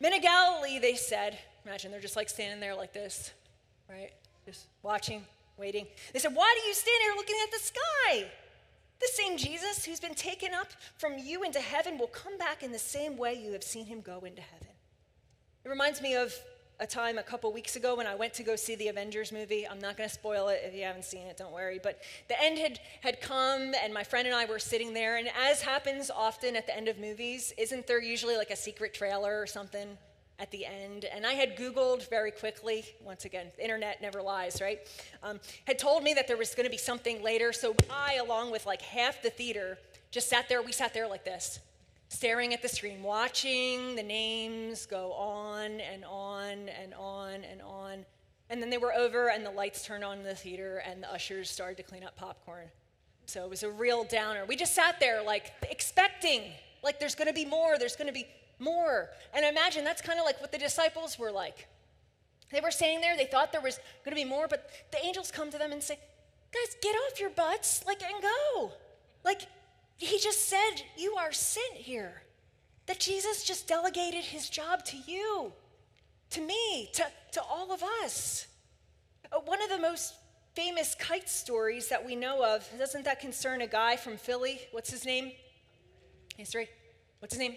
"Men of Galilee," they said. Imagine they're just like standing there like this, right? Just watching, waiting. They said, "Why do you stand here looking at the sky? The same Jesus who's been taken up from you into heaven will come back in the same way you have seen him go into heaven." It reminds me of a time a couple weeks ago when I went to go see the Avengers movie. I'm not going to spoil it if you haven't seen it, don't worry. But the end had come, and my friend and I were sitting there. And as happens often at the end of movies, isn't there usually like a secret trailer or something at the end? And I had Googled very quickly. Once again, the internet never lies, right? Had told me that there was going to be something later, so I, along with like half the theater, just sat there. We sat there like this, staring at the screen, watching the names go on and on and on and on. And then they were over, and the lights turned on in the theater, and the ushers started to clean up popcorn. So it was a real downer. We just sat there like expecting, like there's going to be more, there's going to be more. And I imagine that's kind of like what the disciples were like. They were standing there, they thought there was going to be more, but the angels come to them and say, "Guys, get off your butts, like, and go." Like, he just said, you are sent here. That Jesus just delegated his job to you, to me, to all of us. One of the most famous kite stories that we know of, doesn't that concern a guy from Philly? What's his name? History. What's his name?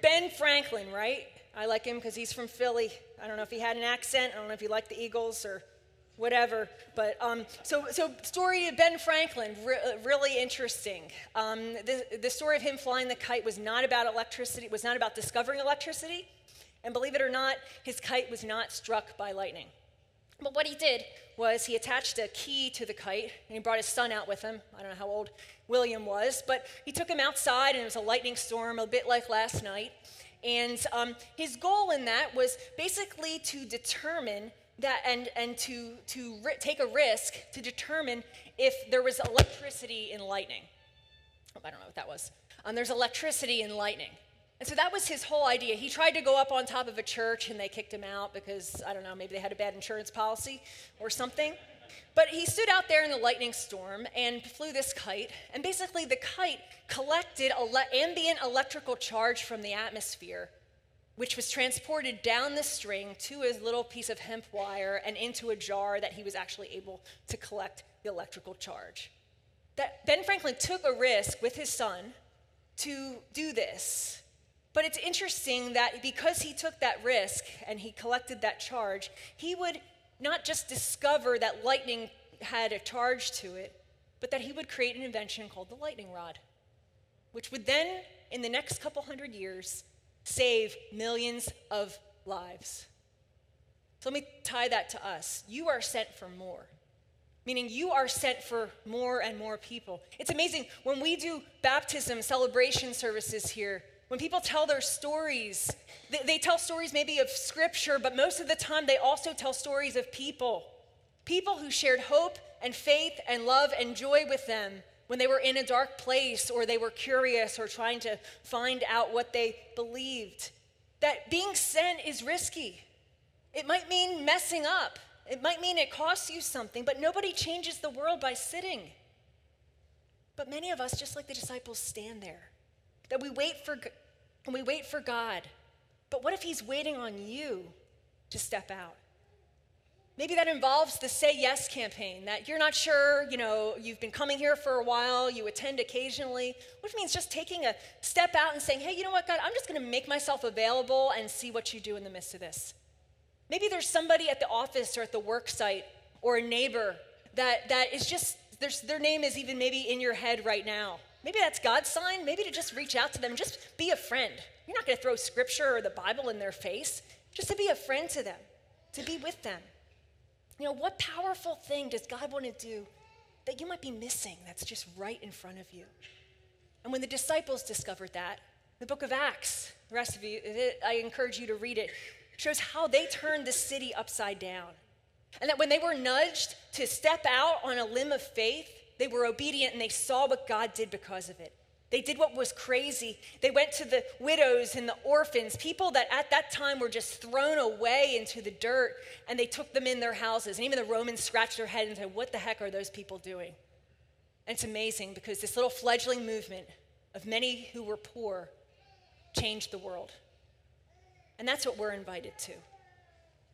Ben Franklin, right? I like him because he's from Philly. I don't know if he had an accent. I don't know if he liked the Eagles or whatever. But so story of Ben Franklin, really interesting. The story of him flying the kite was not about electricity. It was not about discovering electricity. And believe it or not, his kite was not struck by lightning. But what he did was he attached a key to the kite, and he brought his son out with him. I don't know how old William was, but he took him outside, and it was a lightning storm, a bit like last night. And his goal in that was basically to determine that, and to take a risk to determine if there was electricity in lightning. Oh, I don't know what that was. There's electricity in lightning. And so that was his whole idea. He tried to go up on top of a church, and they kicked him out because, I don't know, maybe they had a bad insurance policy or something. But he stood out there in the lightning storm and flew this kite. And basically the kite collected ambient electrical charge from the atmosphere which was transported down the string to his little piece of hemp wire and into a jar that he was actually able to collect the electrical charge. That Ben Franklin took a risk with his son to do this. But it's interesting that because he took that risk and he collected that charge, he would not just discover that lightning had a charge to it, but that he would create an invention called the lightning rod, which would then, in the next couple hundred years, save millions of lives. So let me tie that to us. You are sent for more, meaning you are sent for more and more people. It's amazing when we do baptism celebration services here, when people tell their stories, they tell stories maybe of scripture, but most of the time they also tell stories of people. People who shared hope and faith and love and joy with them when they were in a dark place or they were curious or trying to find out what they believed. That being sent is risky. It might mean messing up. It might mean it costs you something, but nobody changes the world by sitting. But many of us, just like the disciples, stand there. That we wait for God. But what if he's waiting on you to step out? Maybe that involves the Say Yes campaign, that you're not sure, you've been coming here for a while, you attend occasionally, which means just taking a step out and saying, hey, you know what, God, I'm just going to make myself available and see what you do in the midst of this. Maybe there's somebody at the office or at the work site or a neighbor that is just, their name is even maybe in your head right now. Maybe that's God's sign, maybe to just reach out to them, just be a friend. You're not going to throw scripture or the Bible in their face, just to be a friend to them, to be with them. What powerful thing does God want to do that you might be missing that's just right in front of you? And when the disciples discovered that, the book of Acts, the rest of you, I encourage you to read it, shows how they turned the city upside down. And that when they were nudged to step out on a limb of faith, they were obedient and they saw what God did because of it. They did what was crazy. They went to the widows and the orphans, people that at that time were just thrown away into the dirt, and they took them in their houses. And even the Romans scratched their head and said, what the heck are those people doing? And it's amazing because this little fledgling movement of many who were poor changed the world. And that's what we're invited to.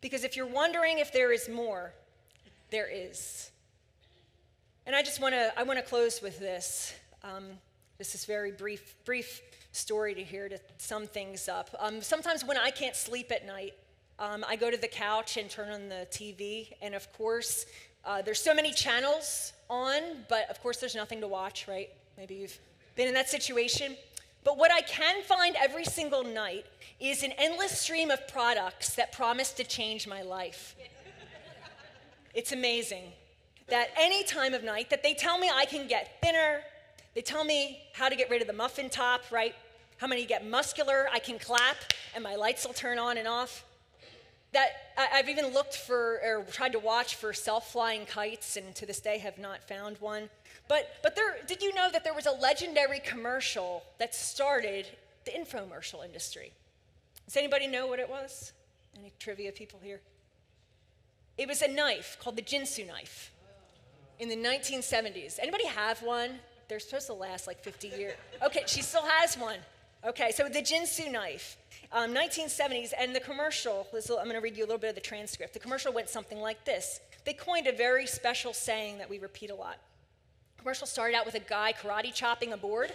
Because if you're wondering if there is more, there is. And I want to close with this. This is very brief story to hear to sum things up. Sometimes when I can't sleep at night, I go to the couch and turn on the TV. And of course, there's so many channels on, but of course there's nothing to watch, right? Maybe you've been in that situation. But what I can find every single night is an endless stream of products that promise to change my life. It's amazing that any time of night that they tell me I can get thinner, they tell me how to get rid of the muffin top, right? How many get muscular? I can clap, and my lights will turn on and off. That I've even looked for or tried to watch for self-flying kites, and to this day have not found one. But there, did you know that there was a legendary commercial that started the infomercial industry? Does anybody know what it was? Any trivia people here? It was a knife called the Ginsu knife in the 1970s. Anybody have one? They're supposed to last like 50 years. Okay, she still has one. Okay, so the Ginsu knife, 1970s, and the commercial, I'm going to read you a little bit of the transcript. The commercial went something like this. They coined a very special saying that we repeat a lot. The commercial started out with a guy karate chopping a board,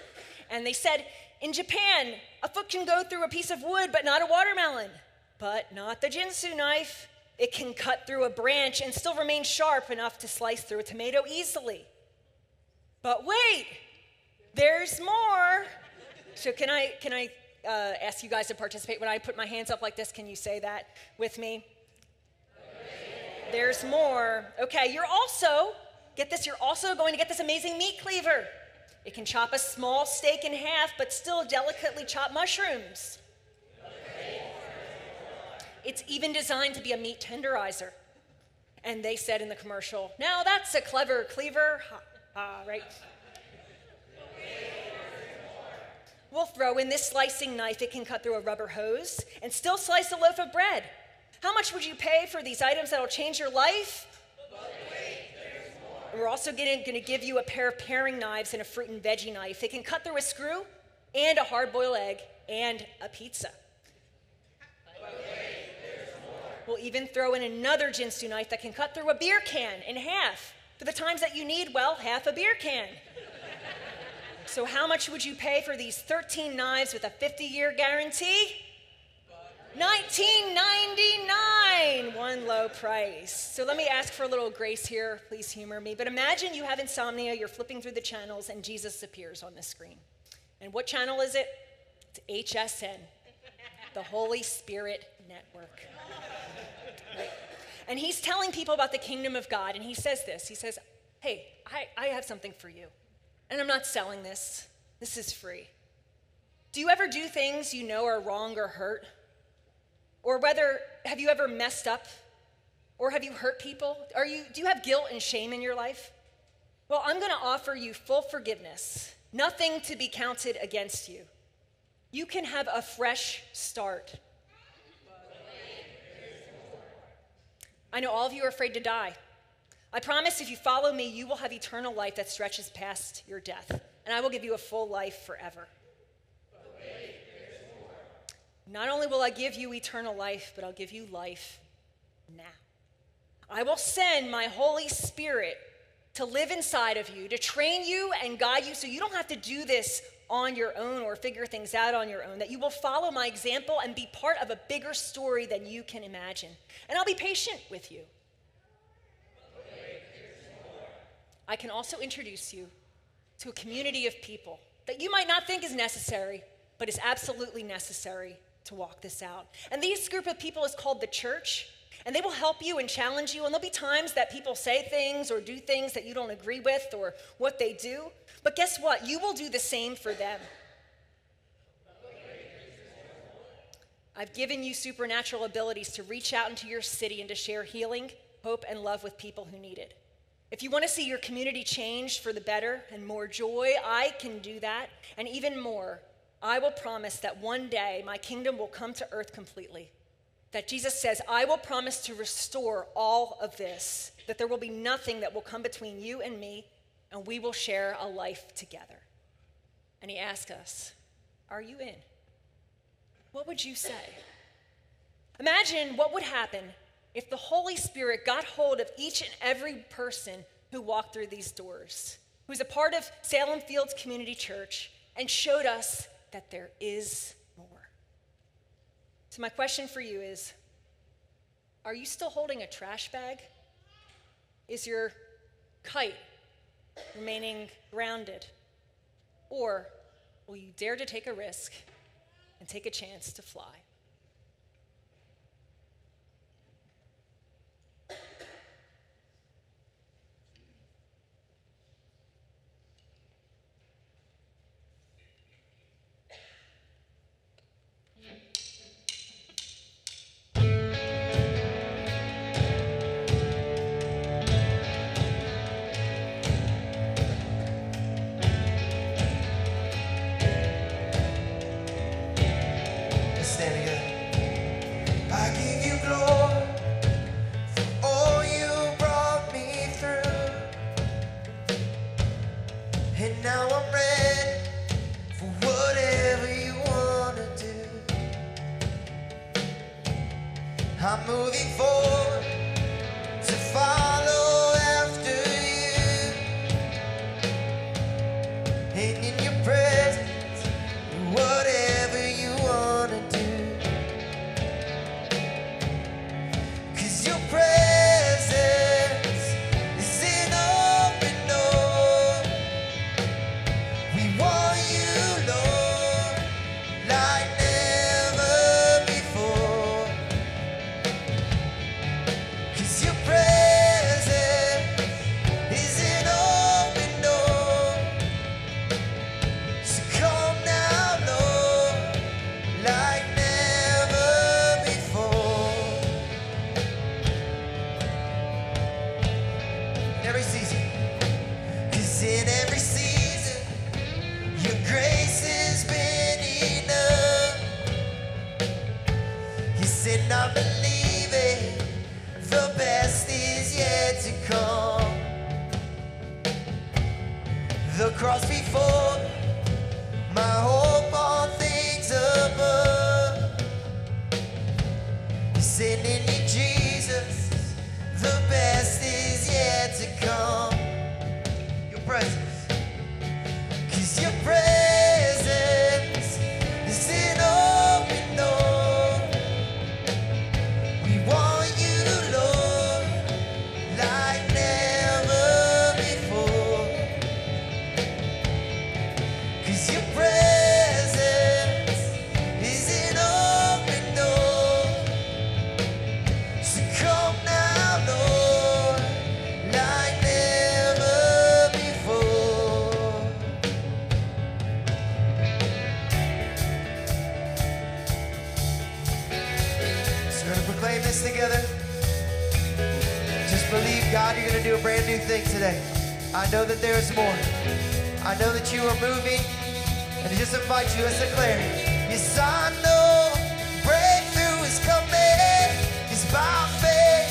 and they said, in Japan, a foot can go through a piece of wood, but not a watermelon. But not the Ginsu knife. It can cut through a branch and still remain sharp enough to slice through a tomato easily. But wait, there's more. So can I ask you guys to participate? When I put my hands up like this, can you say that with me? There's more. Okay, you're also going to get this amazing meat cleaver. It can chop a small steak in half, but still delicately chop mushrooms. It's even designed to be a meat tenderizer. And they said in the commercial, now that's a clever cleaver. Right. We'll throw in this slicing knife. It can cut through a rubber hose and still slice a loaf of bread. How much would you pay for these items that'll change your life? But wait, there's more. And we're also going to give you a pair of paring knives and a fruit and veggie knife. It can cut through a screw and a hard-boiled egg and a pizza. We'll even throw in another Ginsu knife that can cut through a beer can in half. For the times that you need, well, half a beer can. So how much would you pay for these 13 knives with a 50-year guarantee? $19.99, one low price. So let me ask for a little grace here, please humor me. But imagine you have insomnia, you're flipping through the channels, and Jesus appears on the screen. And what channel is it? It's HSN, the Holy Spirit Network. Right. And he's telling people about the kingdom of God, and he says this. He says, hey, I have something for you. And I'm not selling this. This is free. Do you ever do things you know are wrong or hurt? Or whether, have you ever messed up? Or have you hurt people? Do you have guilt and shame in your life? Well, I'm going to offer you full forgiveness, nothing to be counted against you. You can have a fresh start. I know all of you are afraid to die. I promise if you follow me, you will have eternal life that stretches past your death, and I will give you a full life forever. Not only will I give you eternal life, but I'll give you life now. I will send my Holy Spirit to live inside of you, to train you and guide you so you don't have to do this on your own or figure things out on your own, that you will follow my example and be part of a bigger story than you can imagine. And I'll be patient with you. I can also introduce you to a community of people that you might not think is necessary, but is absolutely necessary to walk this out. And this group of people is called the church, and they will help you and challenge you, and there'll be times that people say things or do things that you don't agree with or what they do, but guess what? You will do the same for them. I've given you supernatural abilities to reach out into your city and to share healing, hope, and love with people who need it. If you want to see your community changed for the better and more joy, I can do that. And even more, I will promise that one day my kingdom will come to earth completely. That Jesus says, I will promise to restore all of this, that there will be nothing that will come between you and me, and we will share a life together. And he asks us, are you in? What would you say? Imagine what would happen if the Holy Spirit got hold of each and every person who walked through these doors, who's a part of Salem Fields Community Church, and showed us that there is more. So my question for you is, are you still holding a trash bag? Is your kite remaining grounded? Or will you dare to take a risk and take a chance to fly? hands together. Just believe, God, you're going to do a brand new thing today. I know that there's more. I know that you are moving. And I just invite you, let's declare. Yes, I know breakthrough is coming. It's by faith.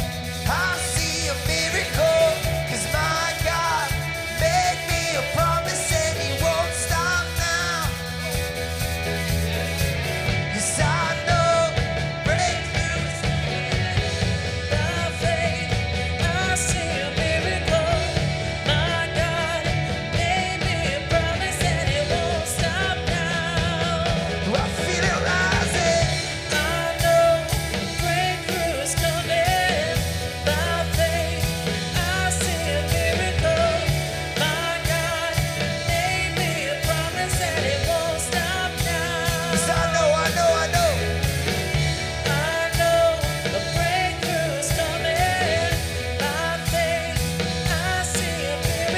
I see a miracle. Because my God made me a promise and he won't stop now. Yes, I know breakthrough is coming. By faith, I see a miracle. My God made me a promise and it won't stop now. I feel it rising. I know breakthrough is coming. By faith, I see a miracle. My God made me a promise and it won't stop now. Yes, I know. I know the breakthrough is coming. By faith, I see a miracle. My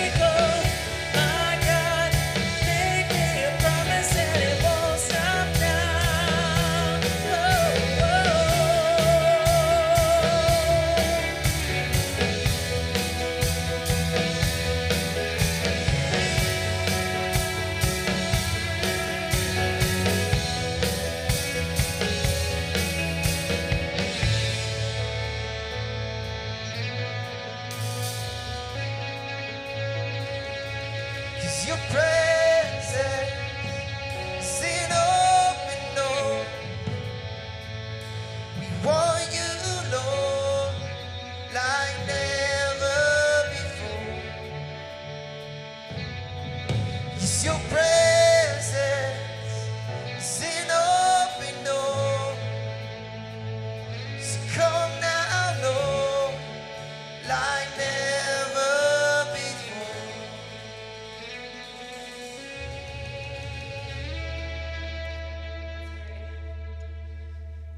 God made me a promise and it won't stop now. Cause your presence is an open door. We want you, Lord, like never before. Yes, your presence is an open door. So come now, Lord, like never before.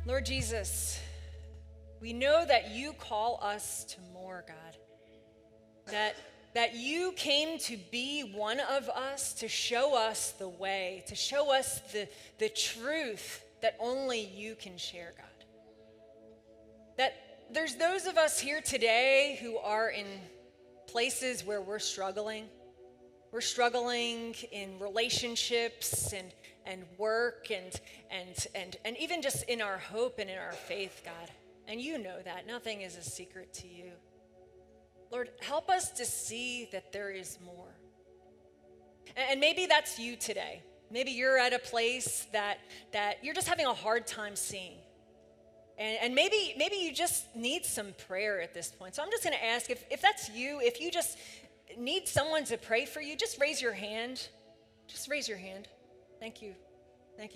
Lord Jesus, we know that you call us to more, God. That you came to be one of us, to show us the way, to show us the truth that only you can share, God. That there's those of us here today who are in places where we're struggling. We're struggling in relationships and work and even just in our hope and in our faith, God. And you know that. Nothing is a secret to you. Lord, help us to see that there is more. And maybe that's you today. Maybe you're at a place that you're just having a hard time seeing. And maybe you just need some prayer at this point. So I'm just going to ask, if that's you, if you just need someone to pray for you, just raise your hand. Just raise your hand. Thank you.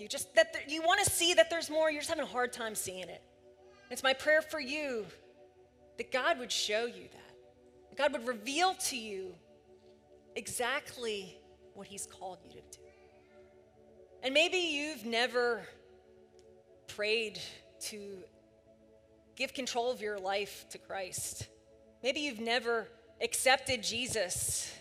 Just that you want to see that there's more. You're just having a hard time seeing it. It's my prayer for you that God would show you that. God would reveal to you exactly what he's called you to do. And maybe you've never prayed to give control of your life to Christ. Maybe you've never accepted Jesus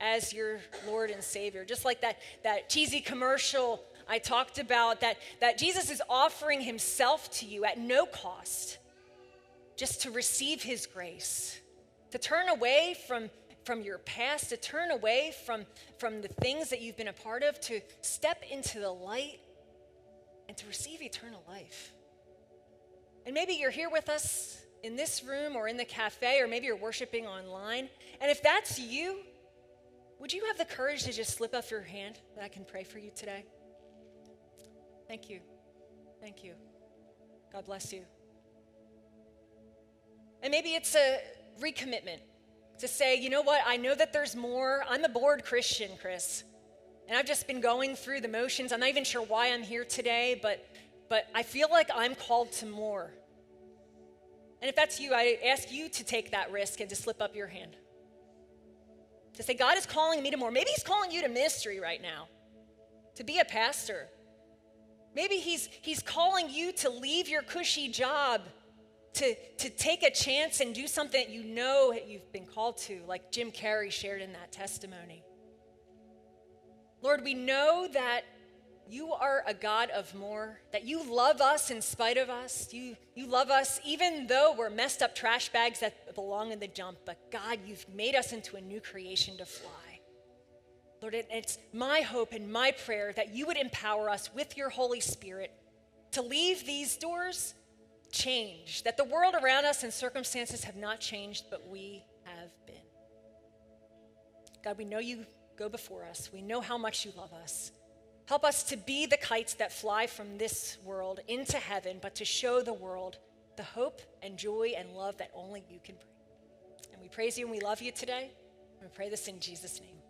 as your Lord and Savior. Just like that cheesy commercial I talked about, that Jesus is offering himself to you at no cost, just to receive his grace, to turn away from your past, to turn away from the things that you've been a part of, to step into the light and to receive eternal life. And maybe you're here with us in this room or in the cafe, or maybe you're worshiping online. And if that's you, would you have the courage to just slip up your hand that I can pray for you today? Thank you. God bless you. And maybe it's a recommitment to say, you know what, I know that there's more. I'm a bored Christian, Chris, and I've just been going through the motions. I'm not even sure why I'm here today, but I feel like I'm called to more. And if that's you, I ask you to take that risk and to slip up your hand. To say, God is calling me to more. Maybe he's calling you to ministry right now, to be a pastor. Maybe he's calling you to leave your cushy job, to take a chance and do something that you know you've been called to, like Jim Carrey shared in that testimony. Lord, we know that you are a God of more, that you love us in spite of us. You love us even though we're messed up trash bags that belong in the dump. But God, you've made us into a new creation to fly. Lord, it's my hope and my prayer that you would empower us with your Holy Spirit to leave these doors changed, that the world around us and circumstances have not changed, but we have been. God, we know you go before us. We know how much you love us. Help us to be the kites that fly from this world into heaven, but to show the world the hope and joy and love that only you can bring. And we praise you and we love you today. And we pray this in Jesus' name.